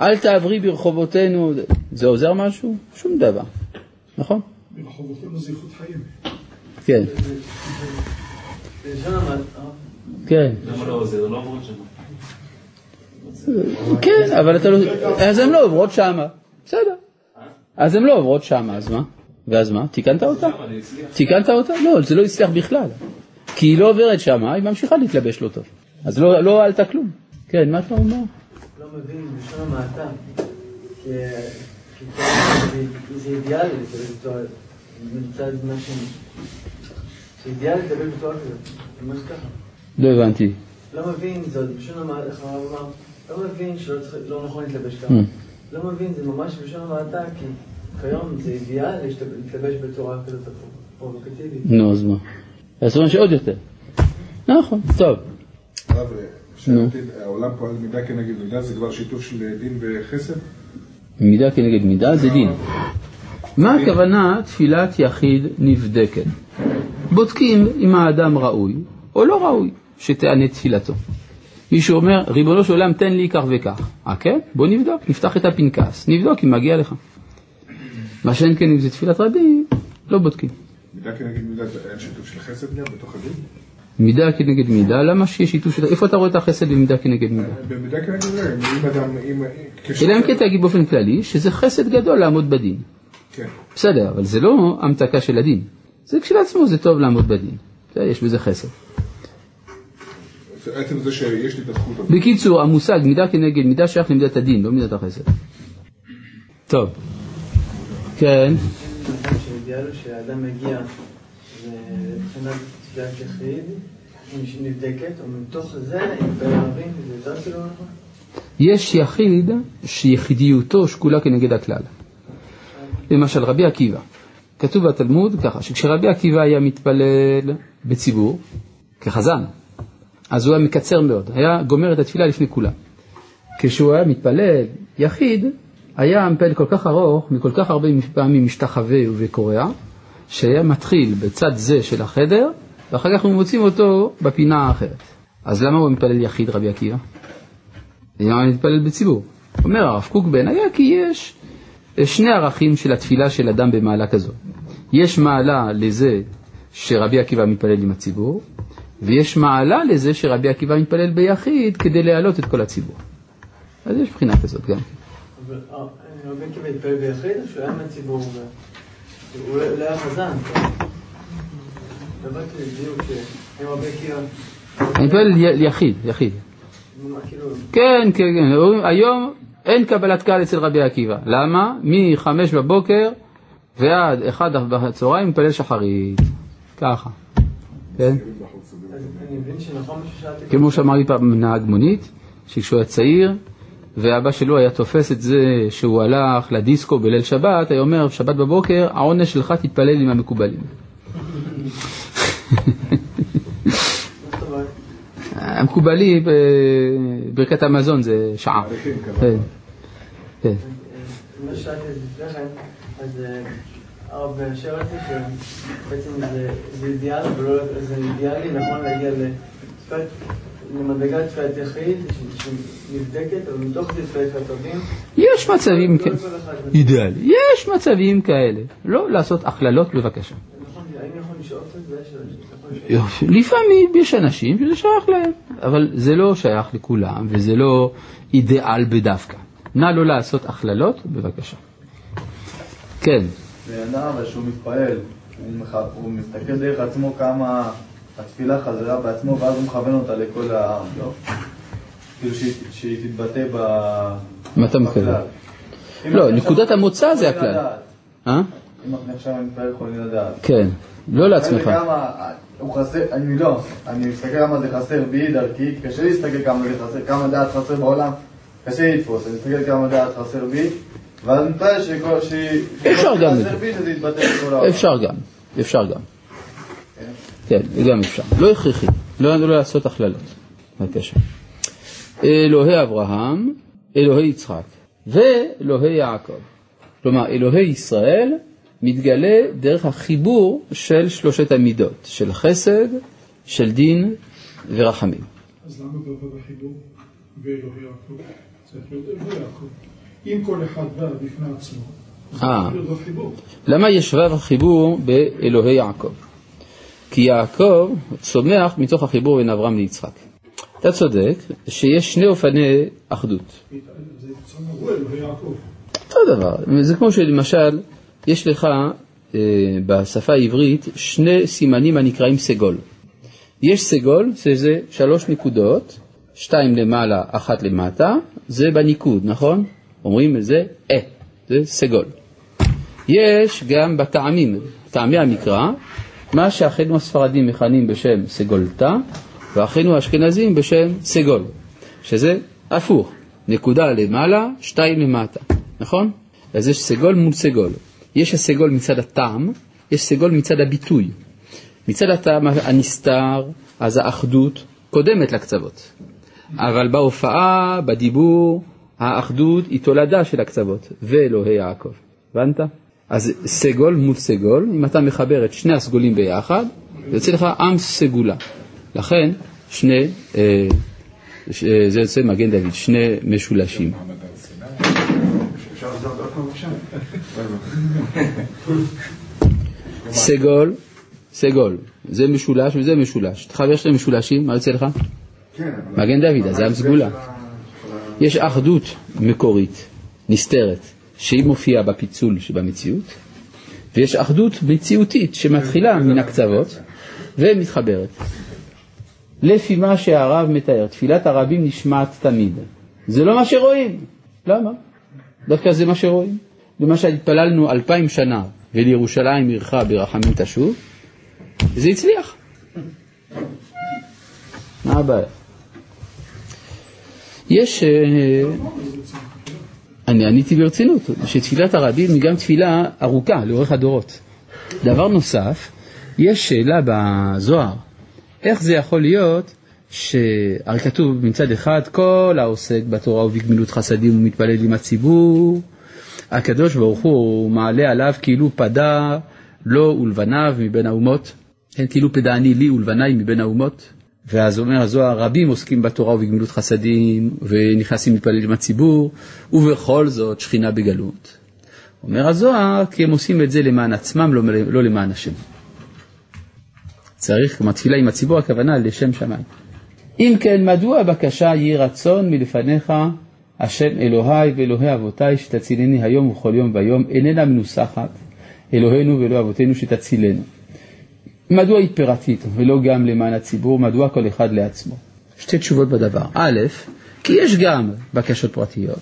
אל תעברי ברחובותינו. זה עוזר משהו? שום דבר. נכון? ברחובותינו זה איכות חיים. כן. כן. למה לא עוזר? לא עוברות שם. כן, אבל אתה לא... אז הן לא עוברות שם. בסדר. אז הן לא עוברות שם, אז מה? ואז מה? תיקנת אותה? תיקנת אותה? לא, זה לא יצליח בכלל. כי היא לא עוברת שם, היא ממשיכה להתלבש לא טוב. אז לא עלתה כלום. כן, מה אתה אומר? לא מבין, בשביל המעטה, שזה אידיאלי, זה אידיאלי לדבר בתואר כזה, ממש ככה. לא הבנתי. לא מבין, זאת, בשביל המעטה, לא מבין שלא נכון להתלבש ככה. לא מבין, זה ממש בשביל המעטה, כי... כיום זה הביאה להשתבש בצורה כזאת פרובוקטיבית. נו, אז מה? אז מה שעוד יותר. נכון, טוב. רב, העולם פועל מידה כנגד מידה, זה כבר שיתוף של דין וחסד? מידה כנגד מידה זה דין. מה הכוונה תפילת יחיד נבדקת? בודקים אם האדם ראוי או לא ראוי שתענה תפילתו. מישהו אומר, ריבונו של עולם תן לי כך וכך. כן? בוא נבדוק, נפתח את הפנקס, נבדוק אם מגיע לך. מה שאין כן אם זה תפילת רבים, לא בודקים. מידה כנגד מידה, אין שיתוף של חסד גם בתוך הדין? מידה כנגד מידה, למה שיש שיתוף של... איפה אתה רואה את החסד במידה כנגד מידה? במידה כנגד מידה, אם אדם... אלא אם כן תגיד באופן כללי, שזה חסד גדול לעמוד בדין. כן. בסדר, אבל זה לא המתקה של הדין. זה כשלעצמו, זה טוב לעמוד בדין. יש בזה חסד. בעצם זה שיש לי את הזכות... בקיצור, המושג מידה כנגד מידה שייך למידת הדין, לא מידת החסד. טוב. כן. שהודיע לו שהאדם מגיע לבחינת תפילת יחיד, שנבדקת, ומתוך זה בערבים, זה יותר כאילו נכון? יש יחיד שיחידיותו שקולה כנגד הכלל. למשל, רבי עקיבא. כתוב בתלמוד ככה, שכשרבי עקיבא היה מתפלל בציבור, כחזן, אז הוא היה מקצר מאוד, היה גומר את התפילה לפני כולם. כשהוא היה מתפלל יחיד, היה המפל כל כך ארוך, מכל כך הרבה פעמים משתחווה ובקורע, שהיה מתחיל בצד זה של החדר, ואחר כך אנחנו מוצאים אותו בפינה האחרת. אז למה הוא מתפלל יחיד רבי עקיבא? למה הוא מתפלל בציבור? אומר הרב קוק בן היה כי יש שני ערכים של התפילה של אדם במעלה כזו. יש מעלה לזה שרבי עקיבא מתפלל עם הציבור, ויש מעלה לזה שרבי עקיבא מתפלל ביחיד כדי להעלות את כל הציבור. אז יש בחינה כזאת גם. אבל רבי עקיבא התפלל ביחיד או שהוא היה מהציבור? הוא לא היה חזן. דבר כזה בדיוק שהם רבי עקיבא... אני מתפלל יחיד, יחיד. כן, כן, כן. היום אין קבלת קהל אצל רבי עקיבא. למה? מ-5 בבוקר ועד 1 בצהריים מתפלל שחרית. ככה. כן? כמו שאמר לי פעם נהג מונית, שכשהוא היה צעיר, ואבא שלו היה תופס את זה שהוא הלך לדיסקו בליל שבת, היה אומר, שבת בבוקר, העונש שלך תתפלל עם המקובלים. המקובלי בברכת המזון זה שעה. כן. כן. מה שאלתי לפני כן, אז הרב שאלתי שבעצם זה אידיאל, ולא זה אידיאלי, נכון להגיע למדרגת תפילת יחיד שנבדקת, אבל מתוך זה תפילת הטובים. יש מצבים כאלה. אידיאל. יש מצבים כאלה. לא לעשות הכללות בבקשה. לפעמים יש אנשים שזה שייך להם, אבל זה לא שייך לכולם וזה לא אידיאל בדווקא. נא לא לעשות הכללות בבקשה. כן, והנער שהוא מתפעל, הוא מסתכל דרך עצמו כמה התפילה חזרה בעצמו, ואז הוא מכוון אותה לכל העם, לא? כאילו שהיא תתבטא בכלל. לא, נקודת המוצא זה הכלל. אם עכשיו אני מתפעל יכולים לדעת. כן, לא לעצמך. אני לא, אני מסתכל כמה זה חסר בי דרכי, קשה להסתכל כמה דעת חסר בעולם, קשה להתפוס, אני מסתכל כמה דעת חסר בי, ואז נתראה שחסר בי שזה יתבטא בכל העולם. אפשר גם. כן, גם אפשר. לא הכרחי, לא לעשות הכללות. בבקשה. אלוהי אברהם, אלוהי יצחק, ואלוהי יעקב. כלומר, אלוהי ישראל מתגלה דרך החיבור של שלושת המידות, של חסד, של דין ורחמים. אז למה דבר החיבור ואלוהי יעקב? צריך להיות אלוהי יעקב. אם כל אחד בא בפני עצמו, אז צריך להיות החיבור. למה יש החיבור באלוהי יעקב? כי יעקב צומח מתוך החיבור בין אברהם ליצחק. אתה צודק שיש שני אופני אחדות. זה צומח אלוהי יעקב. אותו דבר. זה כמו שלמשל, יש לך בשפה העברית שני סימנים הנקראים סגול. יש סגול, זה 3 נקודות, 2 למעלה, 1 למטה, זה בניקוד, נכון? אומרים זה זה סגול. יש גם בטעמים, טעמי המקרא, מה שאחינו הספרדים מכנים בשם סגולתא, ואחינו האשכנזים בשם סגול, שזה הפוך, נקודה למעלה, 2 למטה, נכון? אז יש סגול מול סגול. יש הסגול מצד הטעם, יש סגול מצד הביטוי. מצד הטעם הנסתר, אז האחדות קודמת לקצוות. אבל בהופעה, בדיבור, האחדות היא תולדה של הקצוות, ואלוהי יעקב. הבנת? אז סגול מול סגול, אם אתה מחבר את שני הסגולים ביחד, יוצא לך עם סגולה. לכן, זה יוצא מגן דוד, שני משולשים. סגול, זה משולש וזה משולש. תחבר שני משולשים, מה יוצא לך? מגן דוד, זה עם סגולה. יש אחדות מקורית, נסתרת, שהיא מופיעה בפיצול שבמציאות, ויש אחדות מציאותית שמתחילה מן הקצוות ומתחברת. לפי מה שהרב מתאר, תפילת הרבים נשמעת תמיד. זה לא מה שרואים. למה? דווקא זה מה שרואים. למה שהתפללנו 2000 שנה ולירושלים עירך ברחמים תשוב, זה הצליח. מה הבעיה? יש... אני עניתי ברצינות, שתפילת הרבים היא גם תפילה ארוכה לאורך הדורות. דבר נוסף, יש שאלה בזוהר. איך זה יכול להיות שהרי כתוב מצד אחד, כל העוסק בתורה ובגמילות חסדים ומתפלל עם הציבור, הקדוש ברוך הוא מעלה עליו כאילו פדה לו ולבניו מבין האומות, כן, כאילו פדה אני לי ולבניי מבין האומות. ואז אומר הזוהר, רבים עוסקים בתורה ובגמילות חסדים ונכנסים להתפלל עם הציבור, ובכל זאת שכינה בגלות. אומר הזוהר, כי הם עושים את זה למען עצמם, לא למען השם. צריך כמו תפילה עם הציבור, הכוונה לשם שמיים. אם כן, מדוע הבקשה יהי רצון מלפניך, השם אלוהי ואלוהי אבותיי שתצילני היום וכל יום ויום, איננה מנוסחת, אלוהינו ואלוהי אבותינו שתצילנו. מדוע היא פירטית ולא גם למען הציבור, מדוע כל אחד לעצמו? שתי תשובות בדבר. א', כי יש גם בקשות פרטיות,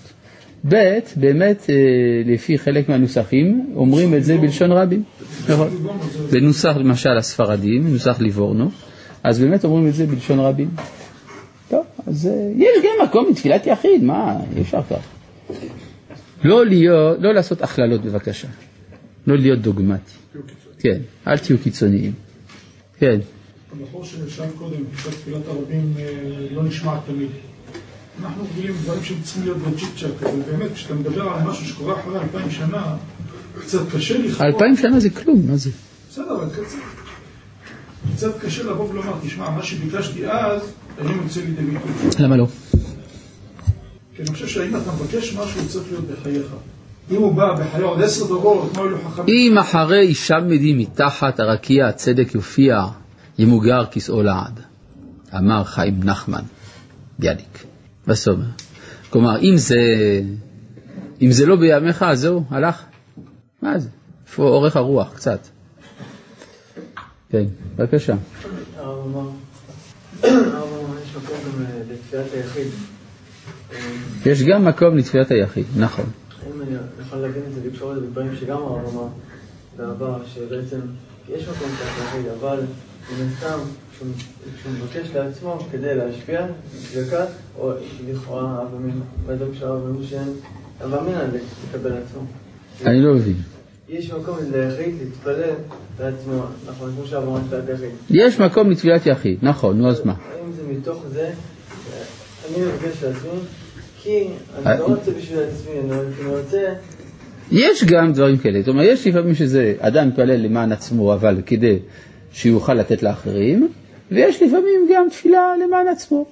ב' באמת לפי חלק מהנוסחים אומרים את זה בלשון רבים. זה נוסח למשל הספרדים, נוסח ליבורנו, אז באמת אומרים את זה בלשון רבים. טוב, אז יש גם מקום לתפילת יחיד, מה? אפשר כך. לא לעשות הכללות בבקשה. לא להיות דוגמטי. כן, אל תהיו קיצוניים. כן. המחור שנשאר קודם, תפילת הרבים לא נשמעת תמיד. אנחנו רגילים דברים שצריכים להיות בצ'יק-צ'ק, אבל באמת כשאתה מדבר על משהו שקורה אחרי 2000 שנה, קצת קשה לכתוב. 2000 שנה זה כלום, מה זה? בסדר, אבל קצת קשה לבוא ולומר, תשמע, מה שביקשתי אז, אני מוצא לידי ביטוי. למה לא? כי אני חושב שאם אתה מבקש משהו, הוא צריך להיות בחייך. אם הוא בא בחייה עוד 10 דורות, מה הולך החמד? אם אחרי ישמדי מתחת הרקיע, הצדק יופיע, ימוגר כסאו לעד. אמר חיים נחמן, ביאליק. בסוף. כלומר, אם זה לא בימיך, אז זהו, הלך. מה זה? איפה אורך הרוח, קצת. כן, בבקשה. יש גם מקום לתפילת היחיד, נכון. אם אני יכול להגיד את זה בקשורת בפעמים שגם הרב אמר בעבר, שבעצם יש מקום לתפילת היחיד, אבל מן הסתם, כשהוא מבקש לעצמו כדי להשפיע, דקת, או לכאורה אבאמין, בדוק שהאבאמין שאין, אבאמין על זה לקבל עצמו. אני לא מבין. יש מקום ליחיד להתפלל לעצמו, נכון, כמו שאבאמין לתפילת יחיד. יש מקום לתפילת יחיד, נכון, נו אז מה? האם זה מתוך זה, אני מבקש לעצמי, כי אני לא רוצה בשביל עצמי, אני רוצה... יש גם דברים כאלה, זאת אומרת, יש לפעמים שזה אדם מתפלל למען עצמו, אבל כדי... שיוכל לתת לאחרים, ויש לפעמים גם תפילה למען עצמו.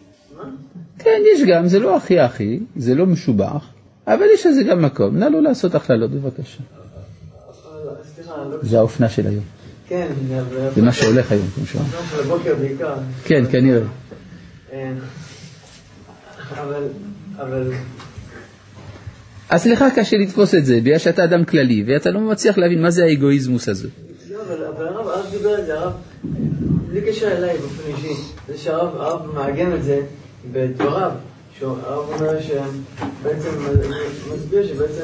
כן, יש גם, זה לא הכי, זה לא משובח, אבל יש לזה גם מקום. נא לא לעשות הכללות, בבקשה. זה האופנה של היום. כן. זה מה שהולך היום, כמו שאומר. זה בוקר בעיקר. כן, כנראה. אבל... אז לך קשה לתפוס את זה, בגלל שאתה אדם כללי, ואתה לא מצליח להבין מה זה האגואיזמוס הזה. אבל הרב דיבר על זה, הרב, בלי קשר אליי באופן אישי, זה שהרב מעגן את זה בדבריו, שהרב אומר שבעצם, מסביר שבעצם...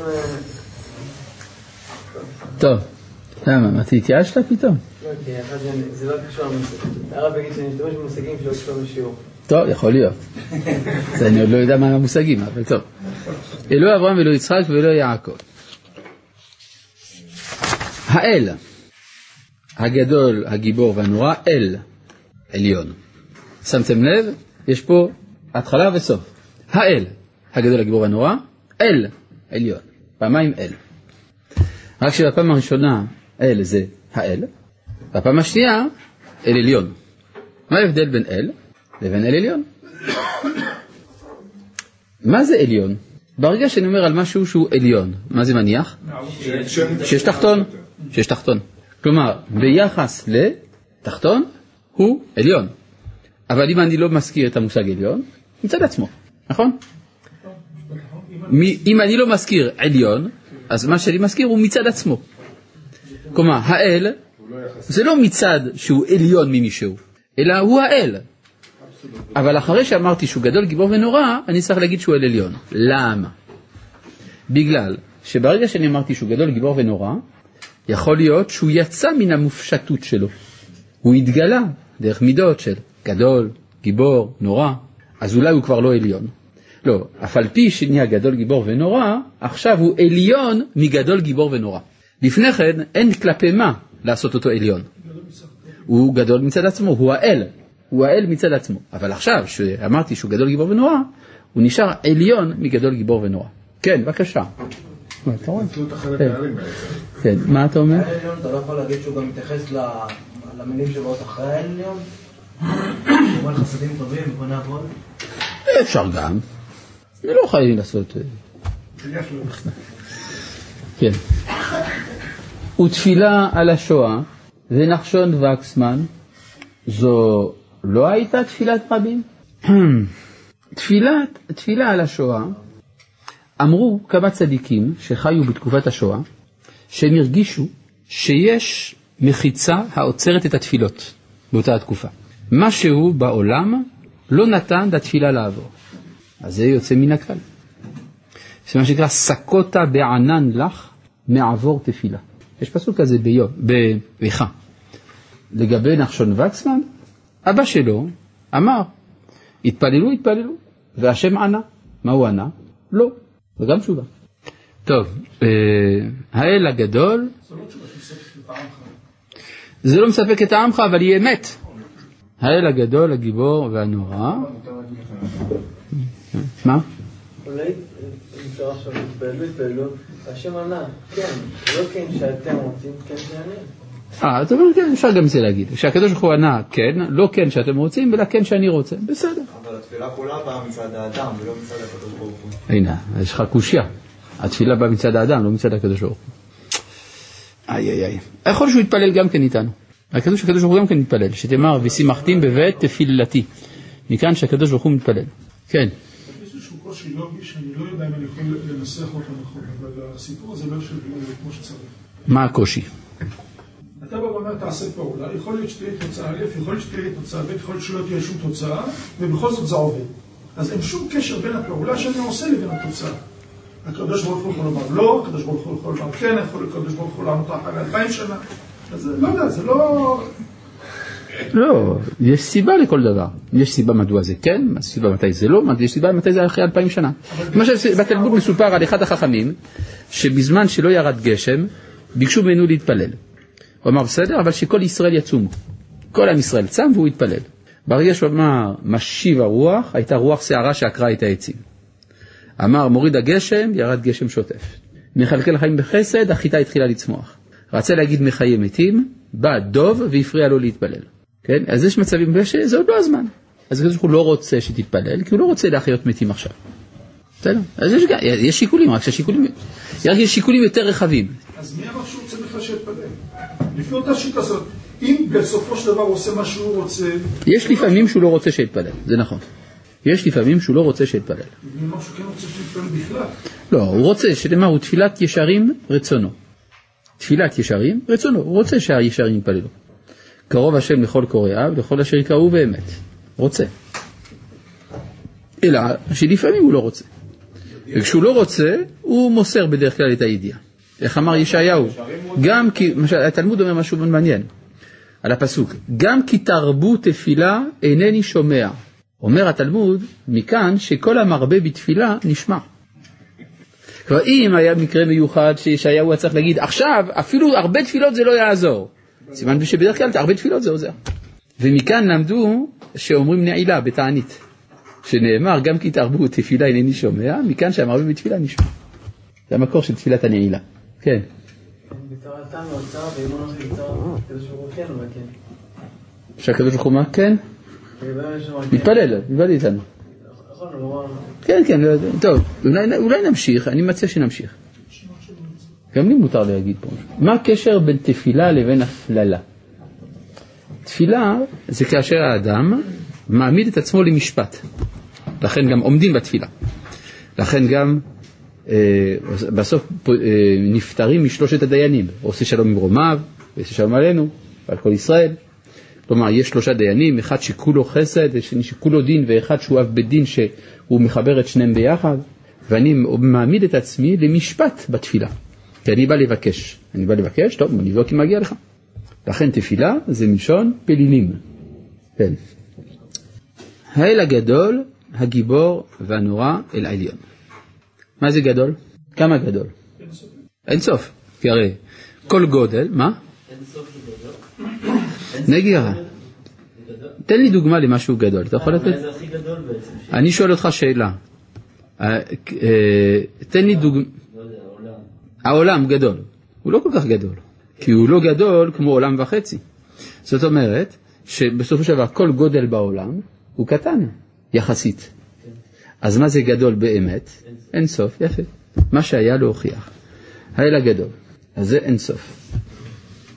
טוב, למה, אתה התייאשת פתאום? לא, כי זה לא קשור למושג, הרב יגיד שאני אשתמש במושגים שלא קשור לשיעור. טוב, יכול להיות, אז אני עוד לא יודע מה המושגים, אבל טוב. אלוהי אברהם ואלוהי יצחק ואלוהי יעקב. האל. הגדול, הגיבור והנורא, אל, עליון. שמתם לב? יש פה התחלה וסוף. האל, הגדול, הגיבור והנורא, אל, עליון. פעמיים אל. רק שבפעם הראשונה, אל זה האל. בפעם השנייה, אל עליון. מה ההבדל בין אל לבין אל עליון? מה זה עליון? ברגע שאני אומר על משהו שהוא עליון, מה זה מניח? שיש תחתון. שיש תחתון. כלומר, ביחס לתחתון הוא עליון. אבל אם אני לא מזכיר את המושג עליון, מצד עצמו, נכון? אם אני לא מזכיר עליון, אז מה שאני מזכיר הוא מצד עצמו. כלומר, האל זה לא מצד שהוא עליון ממישהו, אלא הוא האל. אבל אחרי שאמרתי שהוא גדול, גיבור ונורא, אני צריך להגיד שהוא אל עליון. למה? בגלל שברגע שאני אמרתי שהוא גדול, גיבור ונורא, יכול להיות שהוא יצא מן המופשטות שלו. הוא התגלה דרך מידות של גדול, גיבור, נורא. אז אולי הוא כבר לא עליון. לא, אף על פי שנהיה גדול, גיבור ונורא, עכשיו הוא עליון מגדול, גיבור ונורא. לפני כן, אין כלפי מה לעשות אותו עליון. הוא גדול מצד עצמו, הוא האל. הוא האל מצד עצמו. אבל עכשיו, שאמרתי שהוא גדול, גיבור ונורא, הוא נשאר עליון מגדול, גיבור ונורא. כן, בבקשה. מה אתה אומר? אתה לא יכול להגיד שהוא גם מתייחס למילים שבאות אחרי העליון? הוא אומר חסדים טובים וקונה עבוד? אפשר גם. לא חייבים לעשות... כן. ותפילה על השואה ונחשון וקסמן, זו לא הייתה תפילת רבים? תפילה על השואה, אמרו כמה צדיקים שחיו בתקופת השואה, שהם הרגישו שיש מחיצה העוצרת את התפילות באותה התקופה. משהו בעולם לא נתן לתפילה לעבור. אז זה יוצא מן הכלל. זה מה שנקרא סקוטה בענן לך מעבור תפילה. יש פסוק כזה בריחה. לגבי נחשון וקסמן, אבא שלו אמר, התפללו, התפללו, והשם ענה. מה הוא ענה? לא. וגם תשובה. טוב, האל הגדול... זה לא מספק את העמך, אבל היא אמת. האל הגדול, הגיבור והנורא. מה? אולי נשאר עכשיו התפעלו, התפעלו, השם ענה, כן, לא כן שאתם רוצים, כן שענה. זאת אומרת, כן, אפשר גם זה להגיד. כשהקדוש ברוך הוא ענה, כן, לא כן שאתם רוצים, אלא כן שאני רוצה, בסדר. אבל התפילה כולה באה מצד האדם, ולא מצד הקדוש ברוך הוא. הנה, יש לך קושיה. התפילה באה מצד האדם, לא מצד הקדוש ברוך הוא. איי איי איי. יכול שהוא יתפלל גם כן איתנו. הקדוש ברוך הוא גם כן יתפלל, שתאמר ושימחתים בבית תפילתי. מכאן שהקדוש ברוך הוא מתפלל. כן. קושי לוגי שאני לא יודע אם אני יכול לנסח אותו נכון, אבל הסיפור הזה לא שלי כמו שצריך. מה הקושי? אתה במאמר תעשה פעולה, יכול להיות שתהיה תוצאה א', יכול להיות שתהיה תוצאה ב', יכול להיות שלא תהיה שום תוצאה, ובכל זאת זה עובד. אז אין שום קשר בין הפעולה שאני עושה לבין התוצאה. הקדוש ברוך הוא יכול לומר לא, הקדוש ברוך הוא יכול לומר כן, הקדוש ברוך הוא לענות אחרי 2,000 שנה. אז לא יודע, זה לא... לא, יש סיבה לכל דבר. יש סיבה מדוע זה כן, יש סיבה מתי זה לא, יש סיבה מתי זה אחרי 2,000 שנה. למשל, בתלמוד מסופר על אחד החכמים, שבזמן שלא ירד גשם, ביקשו ממנו להתפלל. הוא אמר, בסדר, אבל שכל ישראל יצומו. כל עם ישראל צם והוא התפלל. ברגע שהוא אמר, משיב הרוח, הייתה רוח שערה שעקרה את העצים. אמר, מוריד הגשם, ירד גשם שוטף. מחלקל החיים בחסד, החיטה התחילה לצמוח. רצה להגיד מחיי מתים, בא דוב והפריע לו להתפלל. כן? אז יש מצבים שזה עוד לא הזמן. אז הקדוש ברוך הוא לא רוצה שתתפלל, כי הוא לא רוצה להחיות מתים עכשיו. בסדר? אז יש שיקולים, רק שיש שיקולים יותר רחבים. אז מי אמר שהוא רוצה בכלל שיתפלל? לפי אותה שיטה הזאת, אם בסופו של דבר הוא עושה מה שהוא רוצה... יש לפעמים שהוא לא רוצה שיתפלל, זה נכון. יש לפעמים שהוא לא רוצה שיתפלל. מי אמר שהוא כן רוצה שיתפלל בכלל? לא, הוא רוצה, שלמה, הוא תפילת ישרים רצונו. תפילת ישרים רצונו, הוא רוצה שהישרים יתפללו. קרוב השם לכל קוראיו, לכל אשר יקראו באמת. רוצה. אלא שלפעמים הוא לא רוצה. וכשהוא לא רוצה, הוא מוסר בדרך כלל את הידיעה. איך אמר ישעיהו? גם כי, התלמוד אומר משהו מעניין. על הפסוק. גם כי תרבו תפילה אינני שומע. אומר התלמוד, מכאן שכל המרבה בתפילה נשמע. כבר אם היה מקרה מיוחד שישעיהו צריך להגיד, עכשיו אפילו הרבה תפילות זה לא יעזור. סימן שבדרך כלל הרבה תפילות זה עוזר. ומכאן למדו שאומרים נעילה בתענית. שנאמר גם כי תרבו תפילה אינני שומע, מכאן שהמרבה בתפילה נשמע. זה המקור של תפילת הנעילה. כן. בתורתם נוצר ואימון עושה בתור כזה שהוא כן או כן. שהקדוש ברוך הוא מה? כן? מתפלל, מתפלל איתנו. נכון, לא אמרנו. כן, כן, טוב. אולי נמשיך, אני מציע שנמשיך. גם לי מותר להגיד פה. מה הקשר בין תפילה לבין הפללה? תפילה זה כאשר האדם מעמיד את עצמו למשפט. לכן גם עומדים בתפילה. לכן גם בסוף נפטרים משלושת הדיינים. עושה שלום עם רומב, ועושה שלום עלינו, ועל כל ישראל. כלומר, יש 3 דיינים, אחד שכולו חסד, ושני שכולו דין, ואחד שהוא אב בדין שהוא מחבר את שניהם ביחד. ואני מעמיד את עצמי למשפט בתפילה. כי אני בא לבקש. אני בא לבקש, טוב, בוא נבדוק אם מגיע לך. לכן תפילה זה מלשון פלילים. כן. האל הגדול, הגיבור והנורא אל עליון. מה זה גדול? כמה גדול? אין סוף. כי הרי כל גודל, מה? אין סוף גדול. נגירה. תן לי דוגמה למשהו גדול. אתה יכול לתת? זה הכי גדול בעצם. אני שואל אותך שאלה. תן לי דוגמה. העולם גדול, הוא לא כל כך גדול, כי הוא לא גדול כמו עולם וחצי. זאת אומרת שבסופו של דבר כל גודל בעולם הוא קטן יחסית. כן. אז מה זה גדול באמת? אין סוף, יפה. מה שהיה להוכיח. האל הגדול, אז זה אין סוף.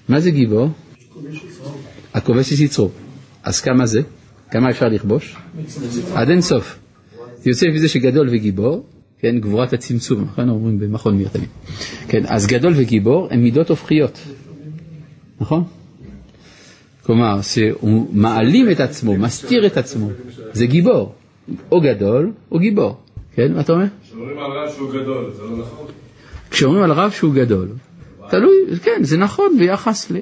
מה זה גיבור? הכובש את יצרו. אז כמה זה? כמה אפשר לכבוש? עד אין סוף. יוצא מזה שגדול וגיבור, כן, גבורת הצמצום, נכון אומרים במכון מרתמים. כן, אז גדול וגיבור הם מידות הופכיות. נכון? כלומר, שהוא מעלים את עצמו, מסתיר את עצמו. זה גיבור. או גדול, או גיבור. כן, מה אתה אומר? שאומרים על רב שהוא גדול, זה לא נכון? כשאומרים על רב שהוא גדול, תלוי, כן, זה נכון ביחס ל...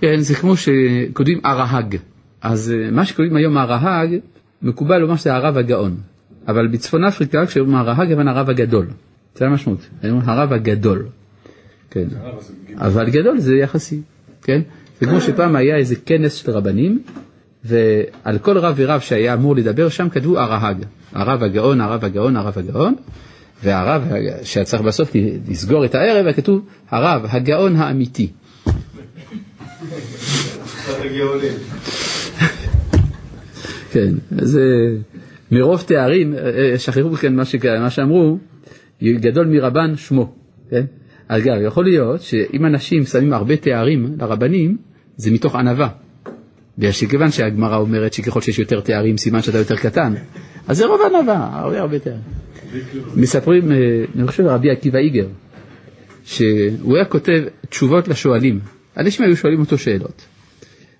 כן, זה כמו שקודמים הרהג. אז מה שקוראים היום הרהג, מקובל לומר שזה הרב הגאון. אבל בצפון אפריקה, כשאומרים הרהג, אבל הרב הגדול. זה המשמעות, הרב הגדול. כן. אבל גדול זה יחסי, כן? זה כמו שפעם היה איזה כנס של רבנים, ועל כל רב ורב שהיה אמור לדבר שם, כתבו הרהג. הרב הגאון, הרב הגאון, הרב הגאון. והרב שצריך בסוף לסגור את הערב, וכתוב הרב הגאון האמיתי. כן, אז מרוב תארים, שכחו כאן מה שאמרו, גדול מרבן שמו, כן? אז גם יכול להיות שאם אנשים שמים הרבה תארים לרבנים, זה מתוך ענווה. וכיוון שהגמרא אומרת שככל שיש יותר תארים, סימן שאתה יותר קטן, אז זה רוב ענווה, הרבה תארים. מספרים, אני חושב רבי עקיבא איגר, שהוא היה כותב תשובות לשואלים. אנשים היו שואלים אותו שאלות,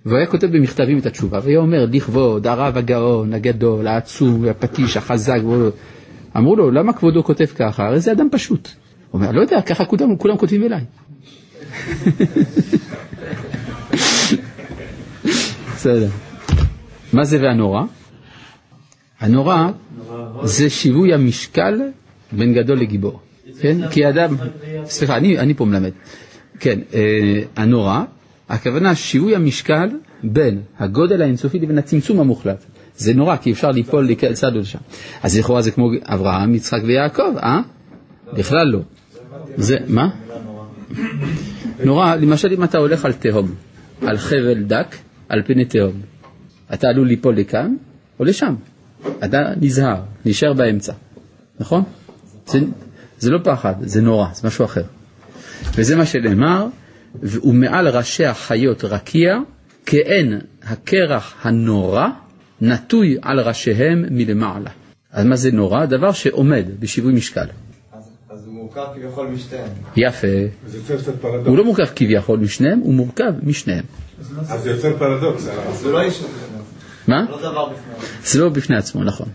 והוא היה כותב במכתבים את התשובה, והוא אומר, לכבוד, הרב הגאון, הגדול, העצום, הפטיש, החזק. אמרו לו, למה כבודו כותב ככה? הרי זה אדם פשוט. הוא אומר, לא יודע, ככה כולם כותבים אליי. בסדר. מה זה והנורא? הנורא זה שיווי המשקל בין גדול לגיבור. כן? כי אדם... סליחה, אני פה מלמד. כן, הנורא, הכוונה שיווי המשקל בין הגודל האינסופי לבין הצמצום המוחלט. זה נורא, כי אפשר ליפול לצד ולשם. אז לכאורה זה כמו אברהם, יצחק ויעקב, אה? בכלל לא. זה, מה? נורא, למשל אם אתה הולך על תהום, על חבל דק, על פני תהום, אתה עלול ליפול לכאן או לשם. אתה נזהר, נשאר באמצע, נכון? זה לא פחד, זה נורא, זה משהו אחר. וזה מה שנאמר, ומעל ראשי החיות רקיע, כאין הקרח הנורא נטוי על ראשיהם מלמעלה. אז מה זה נורא? דבר שעומד בשיווי משקל. אז הוא מורכב כביכול משניהם. יפה. הוא לא מורכב כביכול משניהם, הוא מורכב משניהם. אז זה יוצר פרדוקס. אז הוא לא ישנה. מה? זה לא בפני עצמו, נכון.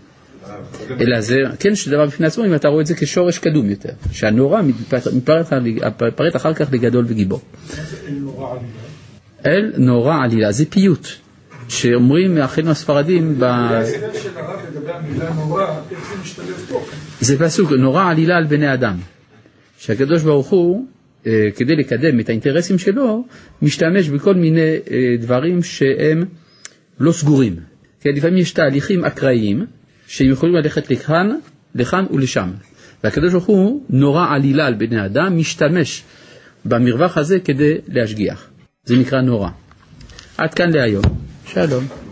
אלא זה, כן, שדבר בפני עצמו, אם אתה רואה את זה כשורש קדום יותר, שהנורא מתפרט אחר כך לגדול וגיבור. אל נורא עלילה, זה פיוט, שאומרים אחינו הספרדים זה פסוק, נורא עלילה על בני אדם, שהקדוש ברוך הוא, כדי לקדם את האינטרסים שלו, משתמש בכל מיני דברים שהם לא סגורים. כי לפעמים יש תהליכים אקראיים שהם יכולים ללכת לכאן ולשם. והקדוש ברוך הוא נורא עלילה על בני אדם, משתמש במרווח הזה כדי להשגיח. זה נקרא נורא. עד כאן להיום. שלום.